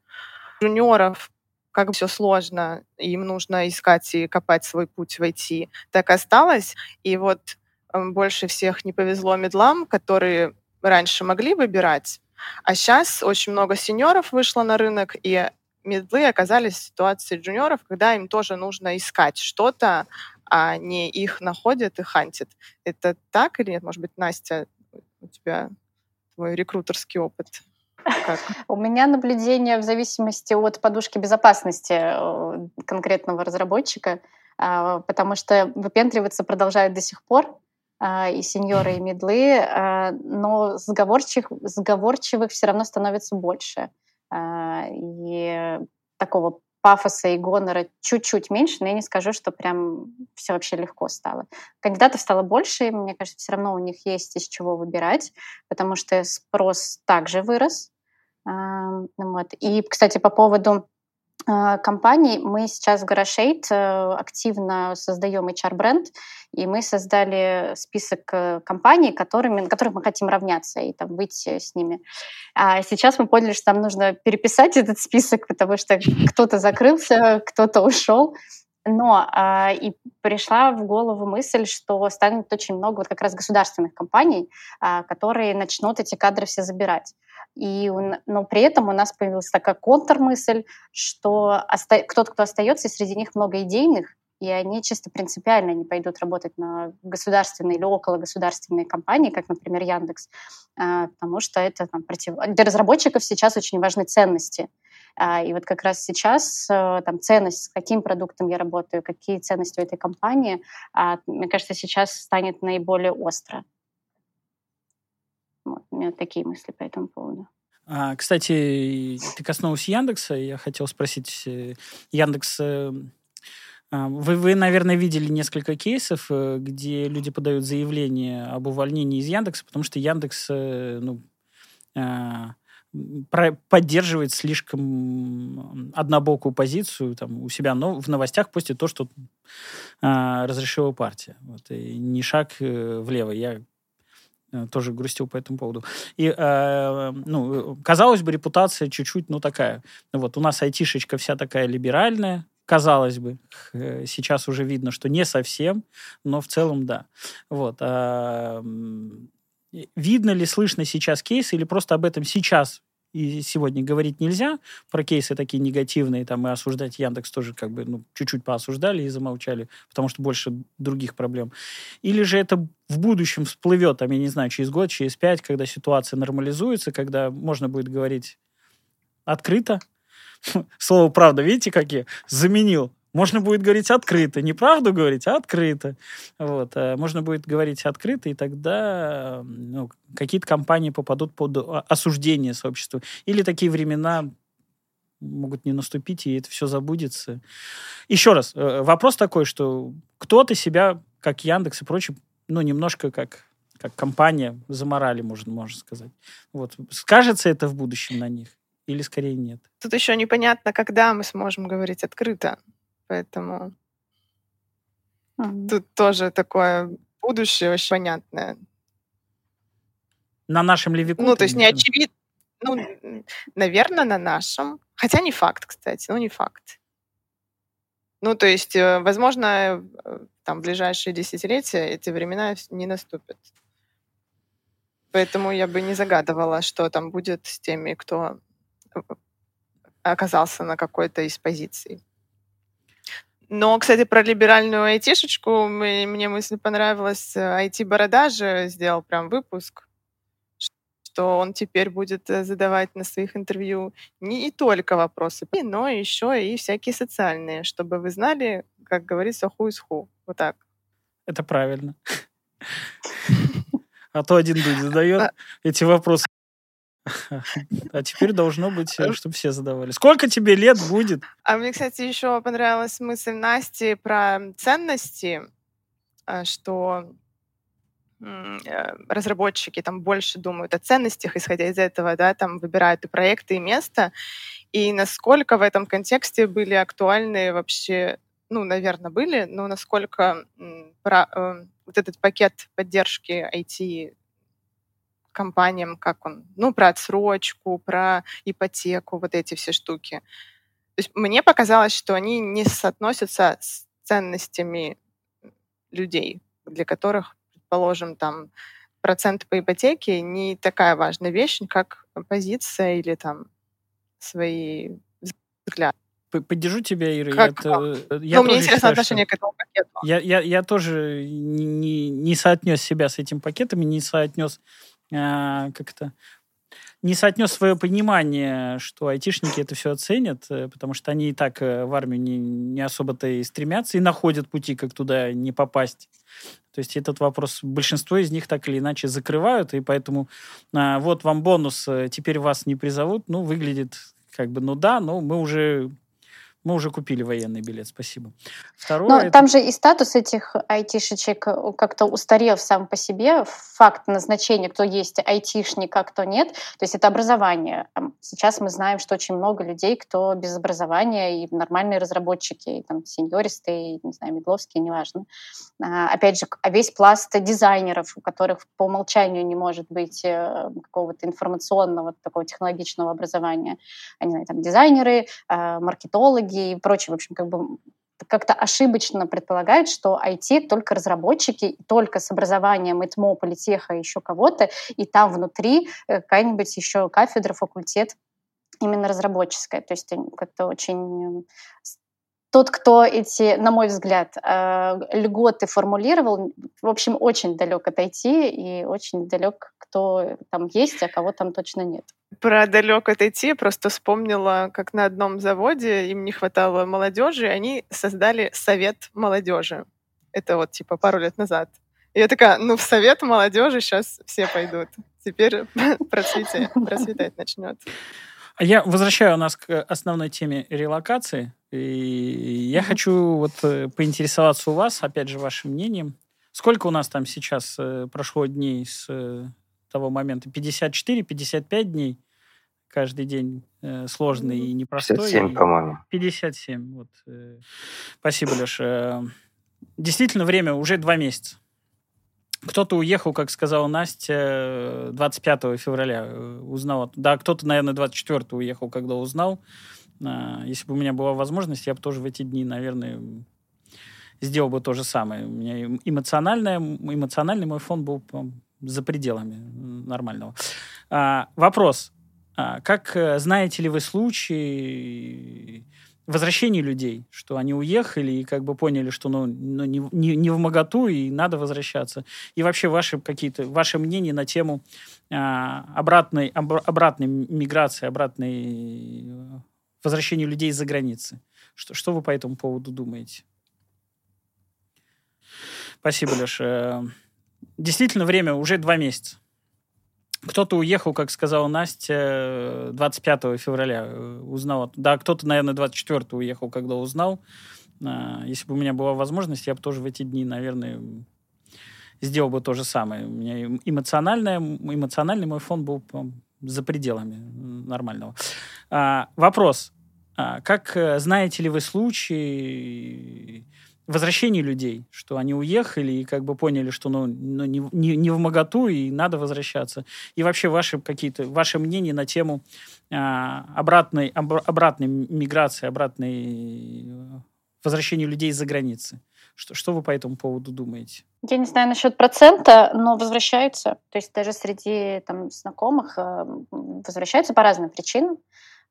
Джуниоров, как бы все сложно, им нужно искать и копать свой путь в ай ти, так и осталось. И вот больше всех не повезло медлам, которые раньше могли выбирать, а сейчас очень много сеньоров вышло на рынок, и медлы оказались в ситуации джуниоров, когда им тоже нужно искать что-то, а не их находят и хантят. Это так или нет? Может быть, Настя, у тебя твой рекрутерский опыт? У меня наблюдение в зависимости от подушки безопасности конкретного разработчика, потому что выпендриваться продолжают до сих пор и сеньоры, и мидлы, но сговорчивых все равно становится больше. И такого пафоса и гонора чуть-чуть меньше, но я не скажу, что прям все вообще легко стало. Кандидатов стало больше, и, мне кажется, все равно у них есть из чего выбирать, потому что спрос также вырос. Вот. И, кстати, по поводу компаний, мы сейчас в Garage восемь активно создаем эйч ар-бренд, и мы создали список компаний, которыми, на которых мы хотим равняться и там быть с ними. А сейчас мы поняли, что нам нужно переписать этот список, потому что кто-то закрылся, кто-то ушел. Но э, и пришла в голову мысль, что станет очень много вот как раз государственных компаний, э, которые начнут эти кадры все забирать. И, но при этом у нас появилась такая контрмысль, что оста- кто-то, кто остается, и среди них много идейных, и они чисто принципиально не пойдут работать на государственные или окологосударственные компании, как, например, Яндекс, э, потому что это там, против... для разработчиков сейчас очень важны ценности. И вот как раз сейчас там, ценность, с каким продуктом я работаю, какие ценности у этой компании, мне кажется, сейчас станет наиболее остро. Вот, у меня такие мысли по этому поводу. А, кстати, ты коснулась Яндекса, я хотел спросить, Яндекс, вы, вы, наверное, видели несколько кейсов, где люди подают заявление об увольнении из Яндекса, потому что Яндекс, ну, поддерживает слишком однобокую позицию там, у себя, но в новостях постит то, что а, разрешила партия. Вот, и ни шаг влево. Я тоже грустил по этому поводу. И, э, ну, казалось бы, репутация чуть-чуть, ну, такая. Вот у нас айтишечка вся такая либеральная, казалось бы. Сейчас уже видно, что не совсем, но в целом да. Вот. А, видно ли, слышно сейчас кейсы, или просто об этом сейчас и сегодня говорить нельзя, про кейсы такие негативные, там, и осуждать Яндекс тоже как бы, ну, чуть-чуть поосуждали и замолчали, потому что больше других проблем. Или же это в будущем всплывет, там, я не знаю, через год, через пять, когда ситуация нормализуется, когда можно будет говорить открыто. Слово «правда», видите, как я заменил. Можно будет говорить открыто. Не правду говорить, а открыто. Вот. Можно будет говорить открыто, и тогда, ну, какие-то компании попадут под осуждение сообщества. Или такие времена могут не наступить, и это все забудется. Еще раз, вопрос такой, что кто-то себя, как Яндекс и прочее, ну, немножко как, как компания заморали, можно, можно сказать. Вот. Скажется это в будущем на них? Или скорее нет? Тут еще непонятно, когда мы сможем говорить открыто. Поэтому mm-hmm. тут тоже такое будущее очень понятное. На нашем ли веку? Ну, то есть не очевидно. Ну, наверное, на нашем. Хотя не факт, кстати. Ну, не факт. Ну, то есть, возможно, там, ближайшие десятилетия эти времена не наступят. Поэтому я бы не загадывала, что там будет с теми, кто оказался на какой-то из позиций. Но, кстати, про либеральную айтишечку мы, мне мысль понравилась. ай ти-борода же сделал прям выпуск, что он теперь будет задавать на своих интервью не и только вопросы, но еще и всякие социальные, чтобы вы знали, как говорится, who is who. Вот так. Это правильно. А то один дудь задает эти вопросы. А теперь должно быть, чтобы все задавали. Сколько тебе лет будет? А мне, кстати, еще понравилась мысль Насти про ценности, что разработчики там больше думают о ценностях, исходя из этого, да, там выбирают и проекты, и место. И насколько в этом контексте были актуальны вообще, ну, наверное, были, но насколько про, вот этот пакет поддержки ай ти компаниям, как он, ну, про отсрочку, про ипотеку, вот эти все штуки. То есть мне показалось, что они не соотносятся с ценностями людей, для которых, предположим, там, процент по ипотеке не такая важная вещь, как позиция или там свои взгляды. Поддержу тебя, Ира. Как? Это, я ну, мне интересно считаю, отношение к этому пакету. Я, я, я тоже не, не соотнес себя с этим пакетом, не соотнес как-то не соотнес свое понимание, что айтишники это все оценят, потому что они и так в армию не, не особо-то и стремятся, и находят пути, как туда не попасть. То есть этот вопрос большинство из них так или иначе закрывают, и поэтому а, вот вам бонус, теперь вас не призовут, ну, выглядит как бы, ну да, но мы уже... Мы уже купили военный билет, спасибо. Второе, Но это... там же и статус этих айтишечек как-то устарел сам по себе. Факт назначения, кто есть айтишник, а кто нет. То есть это образование. Сейчас мы знаем, что очень много людей, кто без образования, и нормальные разработчики, и там сеньористы, и, не знаю, медловские, неважно. Опять же, весь пласт дизайнеров, у которых по умолчанию не может быть какого-то информационного, такого технологичного образования. Они там дизайнеры, маркетологи, и прочее, в общем, как бы как-то ошибочно предполагают, что ай ти только разработчики, только с образованием ИТМО, Политеха, еще кого-то, и там внутри какая-нибудь еще кафедра, факультет именно разработческая. То есть как-то очень... Тот, кто эти, на мой взгляд, льготы формулировал, в общем, очень далек от ай ти и очень далек, кто там есть, а кого там точно нет. Про далек от ай ти просто вспомнила, как на одном заводе им не хватало молодежи, и они создали совет молодежи. Это вот типа пару лет назад. И я такая, ну в совет молодежи сейчас все пойдут. Теперь процветать начнет. Я возвращаю нас к основной теме релокации. И я хочу вот поинтересоваться у вас, опять же, вашим мнением. Сколько у нас там сейчас прошло дней с того момента? пятьдесят четыре, пятьдесят пять дней. Каждый день сложный и непростой. пятьдесят семь, по-моему. пятьдесят семь. Вот. Спасибо, Леша. Действительно, время уже два месяца. Кто-то уехал, как сказала Настя, двадцать пятого февраля узнал. Да, кто-то, наверное, двадцать четвёртого уехал, когда узнал. Если бы у меня была возможность, я бы тоже в эти дни, наверное, сделал бы то же самое. У меня эмоциональное, эмоциональный мой фон был за пределами нормального. А, вопрос. А, как знаете ли вы случаи возвращения людей, что они уехали и как бы поняли, что ну, ну, не, не, не вмоготу и надо возвращаться? И вообще ваши какие-то, ваше мнение на тему а, обратной, об, обратной миграции, обратной возвращения людей из-за границы. Что, что вы по этому поводу думаете? Спасибо, Леша. Действительно, время уже два месяца. Кто-то уехал, как сказала Настя, двадцать пятого февраля узнал. Да, кто-то, наверное, двадцать четвёртого уехал, когда узнал. Если бы у меня была возможность, я бы тоже в эти дни, наверное, сделал бы то же самое. У меня эмоциональное, эмоциональный мой фон был за пределами нормального. А, вопрос. А, как знаете ли вы случаи возвращение людей, что они уехали и как бы поняли, что ну, ну, не, не, не вмоготу и надо возвращаться. И вообще ваши какие-то, ваше мнение на тему а, обратной, об, обратной миграции, обратной возвращения людей из-за границы. Что, что вы по этому поводу думаете? Я не знаю насчет процента, но возвращаются. То есть даже среди там, знакомых возвращаются по разным причинам.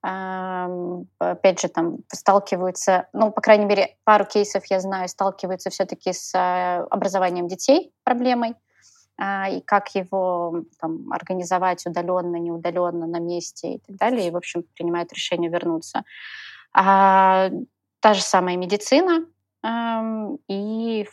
Опять же, там сталкиваются, ну, по крайней мере, пару кейсов я знаю, сталкиваются все-таки с образованием детей проблемой, и как его там, организовать удаленно, неудаленно, на месте и так далее, и, в общем, принимают решение вернуться. А, та же самая медицина, и,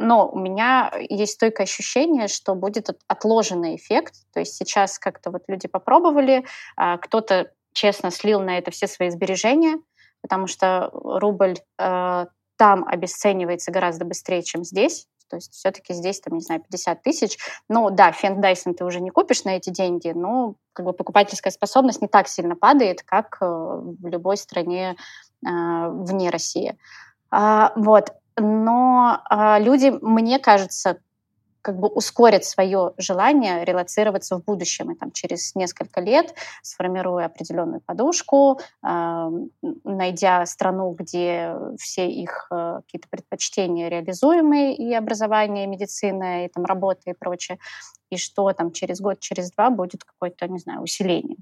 но у меня есть стойкое ощущение, что будет отложенный эффект, то есть сейчас как-то вот люди попробовали, кто-то честно, слил на это все свои сбережения, потому что рубль э, там обесценивается гораздо быстрее, чем здесь. То есть все-таки здесь, там, не знаю, пятьдесят тысяч. Ну да, Фент Дайсон ты уже не купишь на эти деньги, но как бы, покупательская способность не так сильно падает, как э, в любой стране э, вне России. А, вот. Но э, люди, мне кажется, как бы ускорят свое желание релоцироваться в будущем. И там через несколько лет, сформируя определенную подушку, э, найдя страну, где все их э, какие-то предпочтения реализуемые, и образование, и медицина, и там работа, и прочее, и что там через год, через два будет какое-то, не знаю, усиление.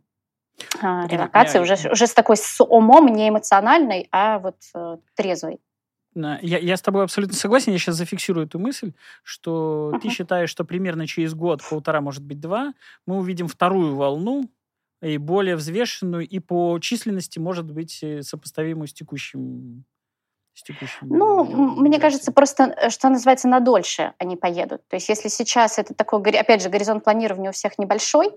Э, релокация уже, уже с такой с умом, не эмоциональной, а вот э, трезвой. Я, я с тобой абсолютно согласен, я сейчас зафиксирую эту мысль, что uh-huh. ты считаешь, что примерно через год, полтора, может быть, два, мы увидим вторую волну, и более взвешенную, и по численности, может быть, сопоставимую с текущим. С текущим ну, м- мне кажется, просто, что называется, на дольше они поедут. То есть если сейчас это такой, опять же, горизонт планирования у всех небольшой, э,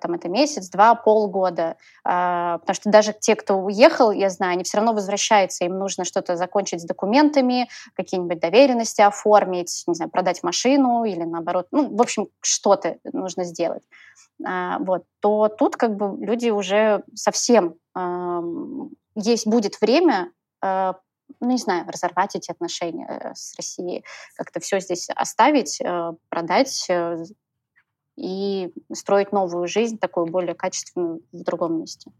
там это месяц, два, полгода, э, потому что даже те, кто уехал, я знаю, они все равно возвращаются, им нужно что-то закончить с документами, какие-нибудь доверенности оформить, не знаю, продать машину или наоборот, ну, в общем, что-то нужно сделать. Э, вот, то тут как бы люди уже совсем э, есть, будет время э, ну, не знаю, разорвать эти отношения с Россией, как-то все здесь оставить, продать и строить новую жизнь, такую более качественную в другом месте.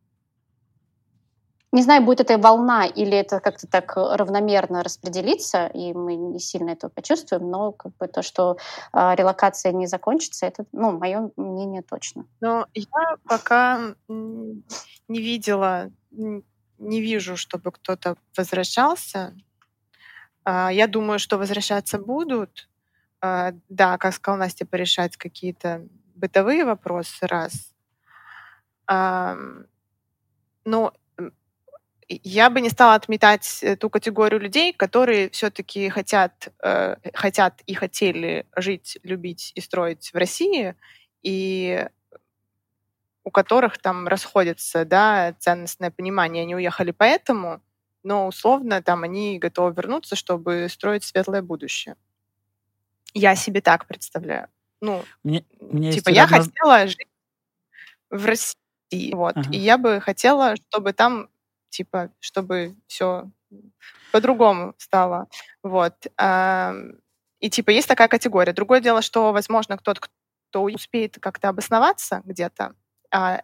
Не знаю, будет это волна или это как-то так равномерно распределиться, и мы не сильно этого почувствуем, но как бы то, что релокация не закончится, это, ну, мое мнение точно. Но я пока не видела... Не вижу, чтобы кто-то возвращался. Я думаю, что возвращаться будут. Да, как сказала Настя, порешать какие-то бытовые вопросы, раз. Но я бы не стала отметать ту категорию людей, которые все-таки хотят, хотят и хотели жить, любить и строить в России, и у которых там расходятся, да, ценностное понимание, они уехали поэтому, но условно там они готовы вернуться, чтобы строить светлое будущее. Я себе так представляю. Ну, мне, мне типа я одна... хотела жить в России, вот, ага. И я бы хотела, чтобы там, типа, чтобы все по-другому стало, вот. И типа есть такая категория. Другое дело, что, возможно, кто-то, кто успеет как-то обосноваться где-то, а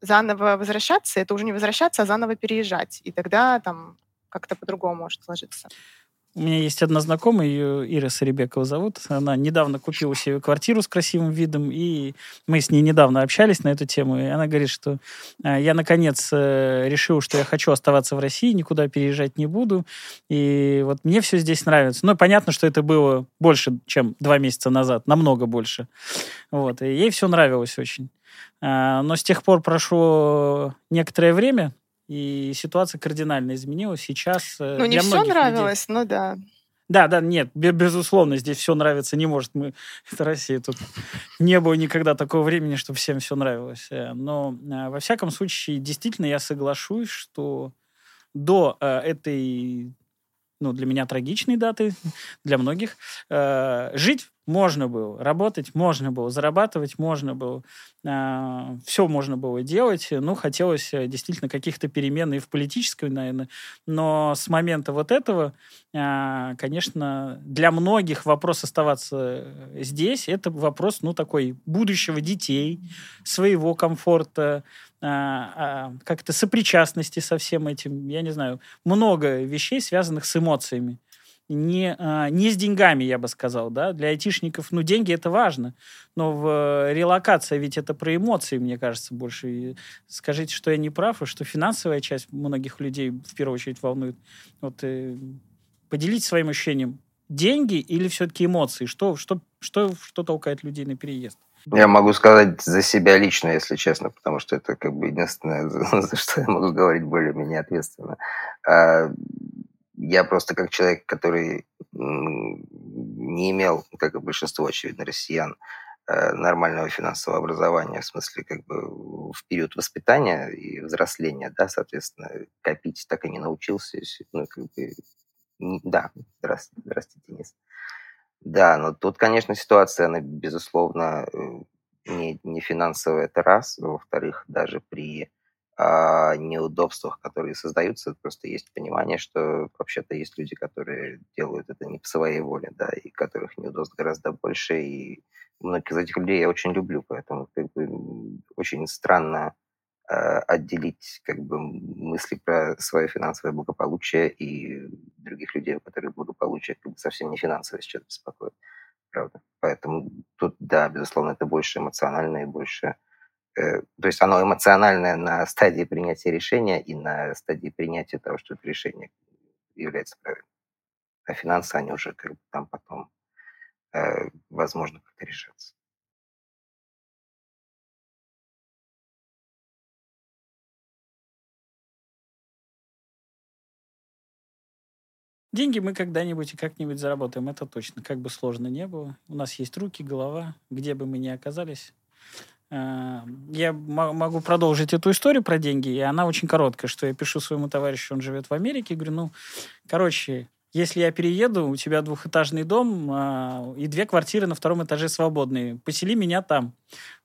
заново возвращаться, это уже не возвращаться, а заново переезжать. И тогда там как-то по-другому может сложиться. У меня есть одна знакомая, ее Ира Саребекова зовут. Она недавно купила себе квартиру с красивым видом, и мы с ней недавно общались на эту тему. И она говорит, что я, наконец, решила, что я хочу оставаться в России, никуда переезжать не буду. И вот мне все здесь нравится. Ну, понятно, что это было больше, чем два месяца назад, намного больше. Вот. И ей все нравилось очень. Но с тех пор прошло некоторое время, и ситуация кардинально изменилась. Сейчас ну, не для все нравилось, людей... ну да. Да, да, нет, безусловно, здесь все нравится не может. Мы... Это Россия, тут не было никогда такого времени, чтобы всем все нравилось. Но, во всяком случае, действительно, я соглашусь, что до этой, ну, для меня трагичной даты, для многих, жить можно было, работать можно было, зарабатывать можно было, э, все можно было делать. Ну, хотелось действительно каких-то перемен и в политической, наверное. Но с момента вот этого, э, конечно, для многих вопрос оставаться здесь, это вопрос, ну, такой будущего детей, своего комфорта, э, э, как-то сопричастности со всем этим. Я не знаю, много вещей, связанных с эмоциями. Не, не с деньгами, я бы сказал, да, для айтишников, ну, деньги это важно, но в релокации ведь это про эмоции, мне кажется, больше. И скажите, что я не прав, и что финансовая часть многих людей в первую очередь волнует. Вот, поделитесь своим ощущением, деньги или все-таки эмоции? Что, что, что, что толкает людей на переезд? Я могу сказать за себя лично, если честно, потому что это как бы единственное, за что я могу говорить более-менее ответственно. Я просто как человек, который не имел, как и большинство, очевидно, россиян, нормального финансового образования, в смысле, как бы в период воспитания и взросления, да, соответственно, копить так и не научился. Ну, как бы, да, здравствуйте, здравствуйте, Денис. Да, но тут, конечно, ситуация, она, безусловно, не, не финансовая, это раз. Во-вторых, даже при... о неудобствах, которые создаются, просто есть понимание, что вообще-то есть люди, которые делают это не по своей воле, да, и которых неудобств гораздо больше, и многих из этих людей я очень люблю, поэтому как бы, очень странно э, отделить как бы, мысли про свое финансовое благополучие и других людей, у которых благополучие как бы, совсем не финансовое сейчас беспокоит, правда. Поэтому тут, да, безусловно, это больше эмоционально и больше... То есть оно эмоциональное на стадии принятия решения и на стадии принятия того, что это решение является правильным. А финансы, они уже как бы там потом, э, возможно, как-то решатся. Деньги мы когда-нибудь и как-нибудь заработаем, это точно. Как бы сложно не было. У нас есть руки, голова, где бы мы ни оказались. Я могу продолжить эту историю про деньги, и она очень короткая, что я пишу своему товарищу, он живет в Америке, и говорю, ну, короче, если я перееду, у тебя двухэтажный дом и две квартиры на втором этаже свободные, посели меня там,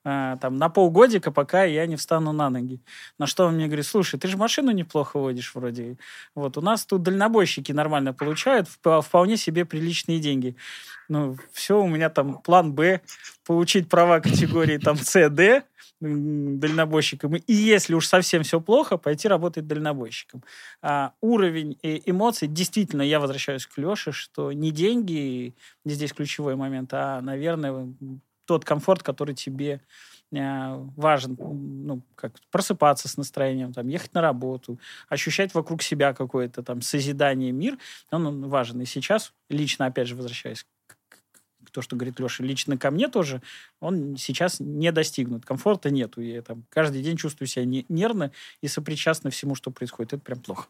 там на полгодика, пока я не встану на ноги. На что он мне говорит, слушай, ты же машину неплохо водишь вроде. Вот у нас тут дальнобойщики нормально получают вполне себе приличные деньги. Ну, все, у меня там план Б, получить права категории там С, Д дальнобойщиком. И если уж совсем все плохо, пойти работать дальнобойщиком. А уровень эмоций, действительно, я возвращаюсь к Леше, что не деньги, здесь ключевой момент, а, наверное, тот комфорт, который тебе важен, ну, как просыпаться с настроением, там, ехать на работу, ощущать вокруг себя какое-то там созидание, мир, он важен. И сейчас, лично, опять же, возвращаясь то, что говорит Леша, лично ко мне тоже, он сейчас не достигнут. Комфорта нету. Я там каждый день чувствую себя нервно и сопричастно всему, что происходит. Это прям плохо.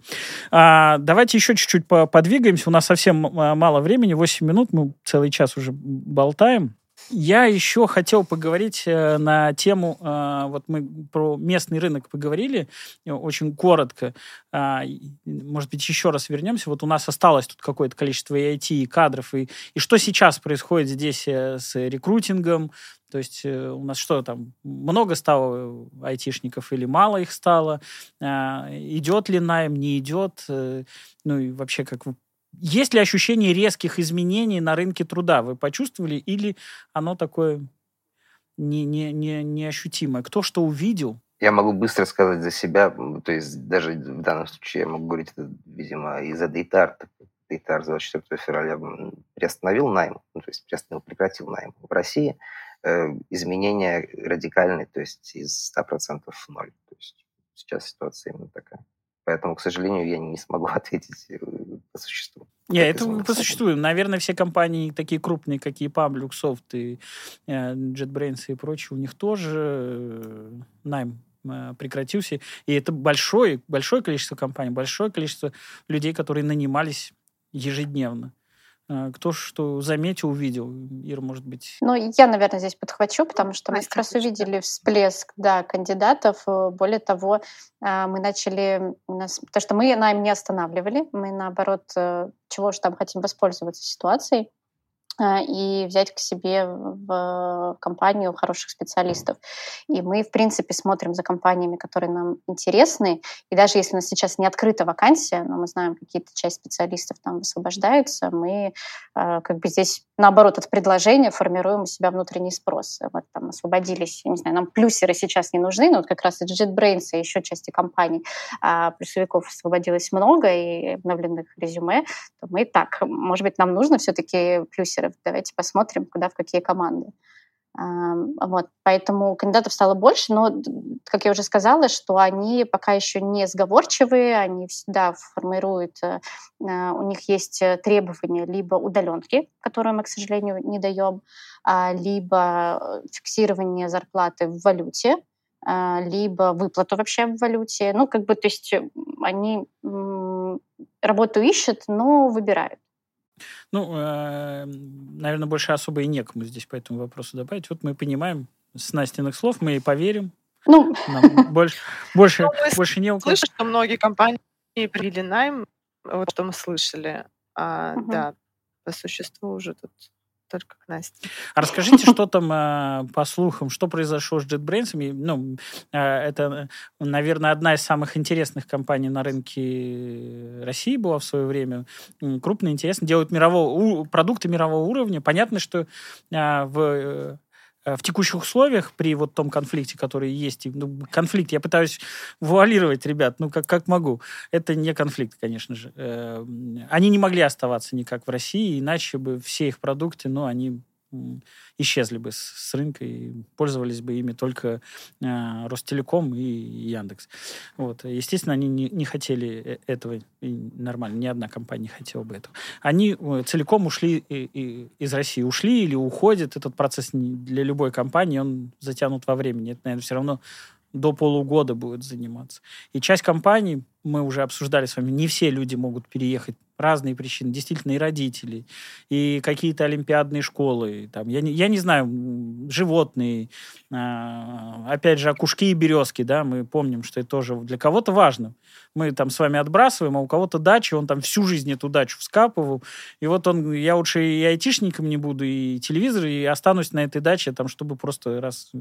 А, давайте еще чуть-чуть подвигаемся. У нас совсем мало времени, восемь минут, мы целый час уже болтаем. Я еще хотел поговорить на тему, вот мы про местный рынок поговорили, очень коротко, может быть, еще раз вернемся, вот у нас осталось тут какое-то количество и ай ти, и кадров, и, и что сейчас происходит здесь с рекрутингом, то есть у нас что там, много стало айтишников или мало их стало, идет ли найм, не идет, ну и вообще как вы Есть ли ощущение резких изменений на рынке труда? Вы почувствовали или оно такое не, не, не, неощутимое? Кто что увидел? Я могу быстро сказать за себя, то есть даже в данном случае я могу говорить, это, видимо, из-за DataArt. DataArt двадцать четвёртого февраля приостановил найм, ну, то есть приостановил, прекратил найм в России. Э, изменения радикальные, то есть из сто процентов в ноль. То есть сейчас ситуация именно такая. Поэтому, к сожалению, я не смогу ответить по существу. Нет, это по существу. существу. Наверное, все компании такие крупные, как и пам, Люксофт, и JetBrains и прочие, у них тоже найм прекратился. И это большое, большое количество компаний, большое количество людей, которые нанимались ежедневно. Кто что заметил, увидел. Ира, может быть... Ну, я, наверное, здесь подхвачу, потому что мы как раз увидели всплеск да, кандидатов. Более того, мы начали... То, что мы найм не останавливали. Мы, наоборот, чего же там хотим воспользоваться ситуацией и взять к себе в компанию хороших специалистов. И мы, в принципе, смотрим за компаниями, которые нам интересны. И даже если у нас сейчас не открыта вакансия, но мы знаем, какие-то часть специалистов там высвобождаются, мы как бы здесь, наоборот, от предложения формируем у себя внутренний спрос. Вот там освободились, я не знаю, нам плюсеры сейчас не нужны, но вот как раз из JetBrains и еще части компаний плюсовиков освободилось много и обновленных резюме. То мы так, может быть, нам нужно все-таки плюсеры. Давайте посмотрим, куда, в какие команды. Вот, поэтому кандидатов стало больше, но, как я уже сказала, что они пока еще не сговорчивые, они всегда формируют, у них есть требования либо удаленки, которые мы, к сожалению, не даем, либо фиксирование зарплаты в валюте, либо выплату вообще в валюте. Ну, как бы, то есть они работу ищут, но выбирают. Ну, э, наверное, больше особо и некому здесь по этому вопросу добавить. Вот мы понимаем с Настиных слов, мы и поверим. Ну, нам больше, больше, больше не указано. Слышишь, что многие компании привели найм, вот что мы слышали. А, угу. Да, по существу уже тут только к Насте. А расскажите, что там по слухам, что произошло с JetBrains? Ну, это, наверное, одна из самых интересных компаний на рынке России была в свое время. Крупно, интересно. Делают мирового, продукты мирового уровня. Понятно, что в... в текущих условиях, при вот том конфликте, который есть, ну, конфликт, я пытаюсь вуалировать, ребят, ну, как, как могу. Это не конфликт, конечно же. Э, они не могли оставаться никак в России, иначе бы все их продукты, ну, они исчезли бы с, с рынка и пользовались бы ими только э, Ростелеком и Яндекс. Вот. Естественно, они не, не хотели этого, и нормально, ни одна компания не хотела бы этого. Они целиком ушли и, и из России. Ушли или уходят. Этот процесс для любой компании, он затянут во времени. Это, наверное, все равно до полугода будет заниматься. И часть компаний, мы уже обсуждали с вами, не все люди могут переехать. Разные причины. Действительно, и родители, и какие-то олимпиадные школы. Там, я, не, я не знаю, животные. А, опять же, окушки и березки. Да, мы помним, что это тоже для кого-то важно. Мы там с вами отбрасываем, а у кого-то дача, он там всю жизнь эту дачу вскапывал. И вот он, я лучше и айтишником не буду, и телевизор, и останусь на этой даче, там, чтобы просто раз...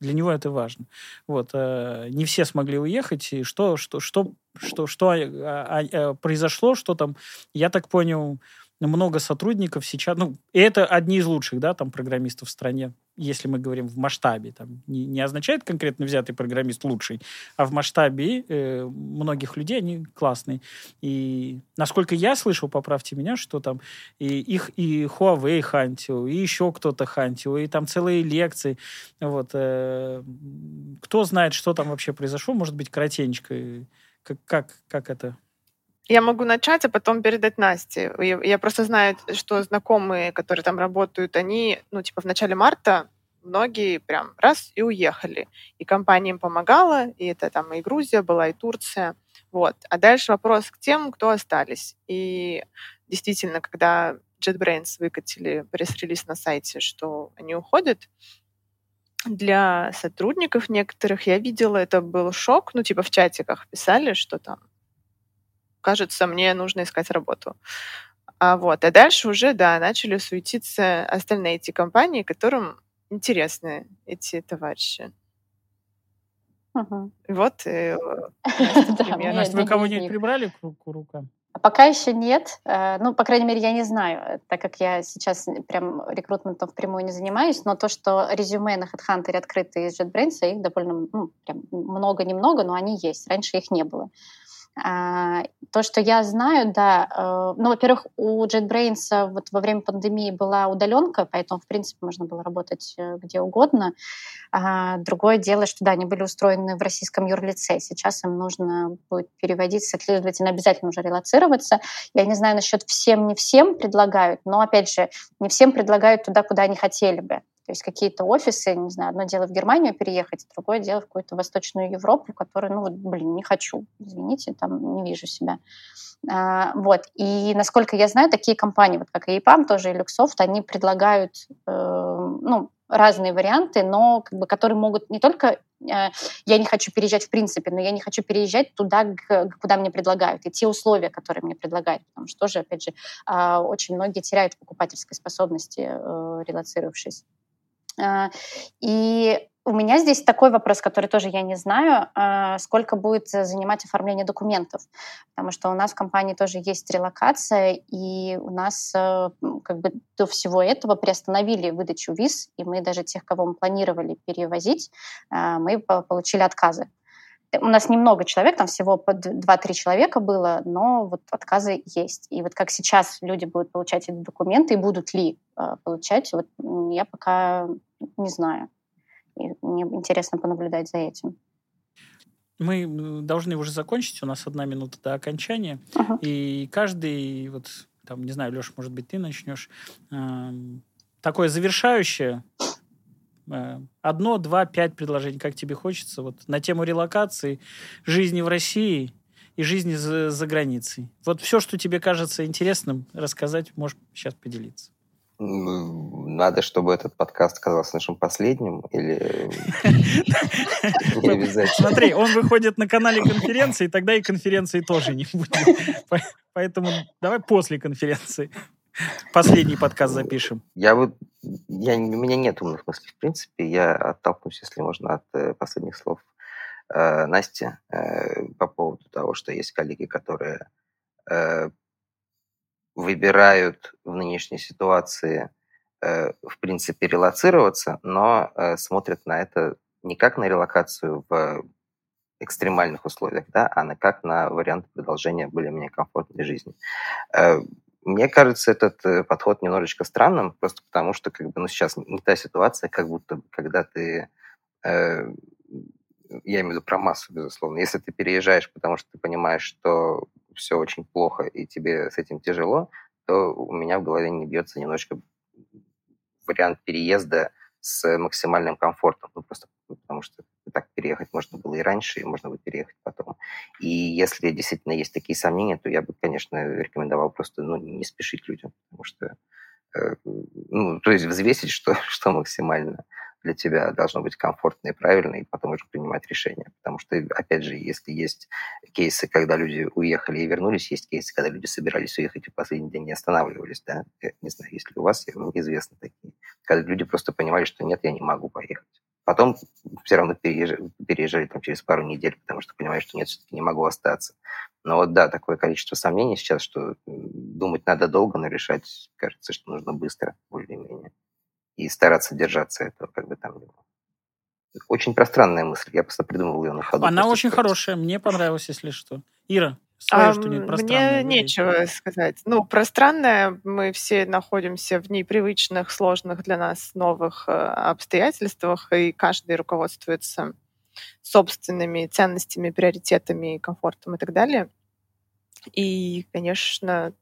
Для него это важно. Вот. А, не все смогли уехать. И что, что, что Что, что а, а, а, произошло, что там, я так понял, много сотрудников сейчас, ну, это одни из лучших, да, там, программистов в стране, если мы говорим в масштабе, там, не, не означает конкретно взятый программист лучший, а в масштабе э, многих людей они классные. И, насколько я слышал, поправьте меня, что там и, их и Huawei хантил, и еще кто-то хантил, и там целые лекции. Вот, э, кто знает, что там вообще произошло, может быть, коротенько. Как, как, как это? Я могу начать, а потом передать Насте. Я, я просто знаю, что знакомые, которые там работают, они, ну, типа, в начале марта многие прям раз и уехали. И компания им помогала, и это там и Грузия была, и Турция. Вот. А дальше вопрос к тем, кто остались. И действительно, когда JetBrains выкатили пресс-релиз на сайте, что они уходят, для сотрудников некоторых, я видела, это был шок. Ну, типа в чатиках писали, что там, кажется, мне нужно искать работу. А, вот. а дальше уже, да, начали суетиться остальные эти компании, которым интересны эти товарищи. Угу. Вот. И, Настя, пример. Вы кого-нибудь прибрали к рукам? Пока еще нет, ну, по крайней мере, я не знаю, так как я сейчас прям рекрутментом впрямую не занимаюсь, но то, что резюме на HeadHunter открыты из JetBrains, их довольно ну, прям много-немного, но они есть, раньше их не было. То, что я знаю, да, ну, во-первых, у JetBrains вот во время пандемии была удаленка, поэтому, в принципе, можно было работать где угодно. Другое дело, что, да, они были устроены в российском юрлице, сейчас им нужно будет переводить, следовательно, обязательно уже релоцироваться. Я не знаю насчет всем, не всем предлагают, но, опять же, не всем предлагают туда, куда они хотели бы. То есть какие-то офисы, не знаю, одно дело в Германию переехать, другое дело в какую-то Восточную Европу, которую, ну, блин, не хочу, извините, там не вижу себя. А, вот, и насколько я знаю, такие компании, вот как и ИПАМ, тоже и Люксофт, они предлагают, э, ну, разные варианты, но как бы, которые могут не только... Э, я не хочу переезжать в принципе, но я не хочу переезжать туда, к, куда мне предлагают, и те условия, которые мне предлагают, потому что тоже, опять же, э, очень многие теряют покупательской способности, э, релоцировавшись. И у меня здесь такой вопрос, который тоже я не знаю, сколько будет занимать оформление документов, потому что у нас в компании тоже есть релокация, и у нас как бы до всего этого приостановили выдачу виз, и мы даже тех, кого мы планировали перевозить, мы получили отказы. У нас немного человек, там всего два-три человека было, но вот отказы есть. И вот как сейчас люди будут получать эти документы, и будут ли э, получать, вот я пока не знаю. И мне интересно понаблюдать за этим. Мы должны уже закончить, у нас одна минута до окончания. Uh-huh. И каждый, вот там, не знаю, Леша, может быть, ты начнешь, э, такое завершающее... Одно, два, пять предложений, как тебе хочется, вот, на тему релокации, жизни в России и жизни за, за границей. Вот все, что тебе кажется интересным рассказать, можешь сейчас поделиться. Надо, чтобы этот подкаст оказался нашим последним, или... Смотри, он выходит на канале конференции, тогда и конференции тоже не будет. Поэтому давай после конференции. Последний подкаст запишем. Я вот, я, у меня нет умных мыслей, в принципе. Я оттолкнусь, если можно, от э, последних слов э, Насти э, по поводу того, что есть коллеги, которые э, выбирают в нынешней ситуации, э, в принципе, релоцироваться, но э, смотрят на это не как на релокацию в экстремальных условиях, да, а на, как на вариант продолжения более-менее комфортной жизни. Э, Мне кажется, этот подход немножечко странным, просто потому что как бы, ну, сейчас не та ситуация, как будто когда ты, э, я имею в виду про массу, безусловно, если ты переезжаешь, потому что ты понимаешь, что все очень плохо и тебе с этим тяжело, то у меня в голове не бьется немножечко вариант переезда с максимальным комфортом, ну, просто потому что так переехать можно было и раньше, и можно было переехать потом. И если действительно есть такие сомнения, то я бы, конечно, рекомендовал просто ну, не спешить людям, потому что, э, ну, то есть взвесить, что, что максимально для тебя должно быть комфортно и правильно, и потом уже принимать решение. Потому что, опять же, если есть кейсы, когда люди уехали и вернулись, есть кейсы, когда люди собирались уехать и в последний день не останавливались, да? Я не знаю, есть ли у вас, мне известны такие. Когда люди просто понимали, что нет, я не могу поехать. Потом все равно переезжали, переезжали там, через пару недель, потому что понимали, что нет, все-таки не могу остаться. Но вот да, такое количество сомнений сейчас, что думать надо долго, но решать, кажется, что нужно быстро, более-менее. И стараться держаться этого, как бы там ни было. Очень пространная мысль, я просто придумывал ее на ходу. Она очень хорошая, мне понравилась, если что. Ира, свое а, что-нибудь пространное. Мне нечего говорить. Сказать. Ну, пространное, мы все находимся в непривычных, сложных для нас новых обстоятельствах, и каждый руководствуется собственными ценностями, приоритетами, комфортом и так далее. И, конечно,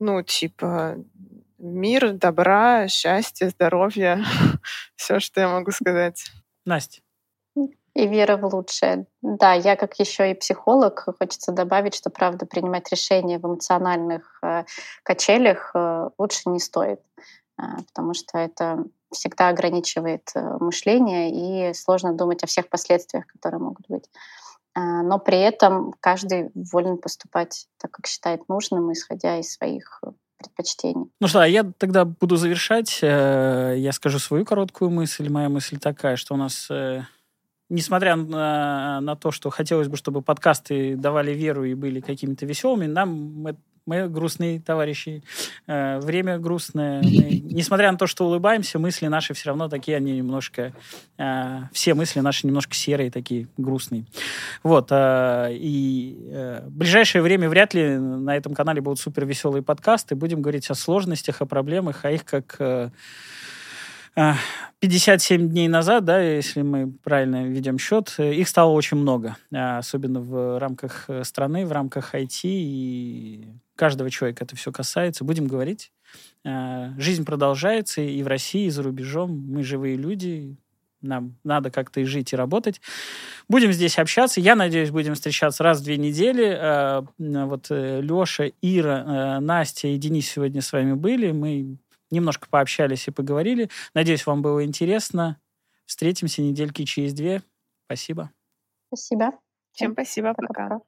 ну, типа... Мир, добра, счастья, здоровья. Все, что я могу сказать. Настя. И вера в лучшее. Да, я как еще и психолог, хочется добавить, что, правда, принимать решения в эмоциональных э, качелях э, лучше не стоит, э, потому что это всегда ограничивает э, мышление и сложно думать о всех последствиях, которые могут быть. Э, но при этом каждый волен поступать так, как считает нужным, исходя из своих предпочтений. Ну что, я тогда буду завершать. Я скажу свою короткую мысль. Моя мысль такая, что у нас Несмотря на, на то, что хотелось бы, чтобы подкасты давали веру и были какими-то веселыми, нам мы, мы грустные товарищи, э, время грустное. Мы, несмотря на то, что улыбаемся, мысли наши все равно такие, они немножко... Э, все мысли наши немножко серые, такие грустные. Вот. Э, и э, в ближайшее время вряд ли на этом канале будут супервеселые подкасты. Будем говорить о сложностях, о проблемах, о их как... Э, пятьдесят семь дней назад, да, если мы правильно ведем счет, их стало очень много, особенно в рамках страны, в рамках ай ти, и каждого человека это все касается. Будем говорить. Жизнь продолжается и в России, и за рубежом. Мы живые люди, нам надо как-то и жить, и работать. Будем здесь общаться. Я надеюсь, будем встречаться раз в две недели. Вот Леша, Ира, Настя и Денис сегодня с вами были. Мы немножко пообщались и поговорили. Надеюсь, вам было интересно. Встретимся недельки через две. Спасибо. Спасибо. Всем спасибо. Пока.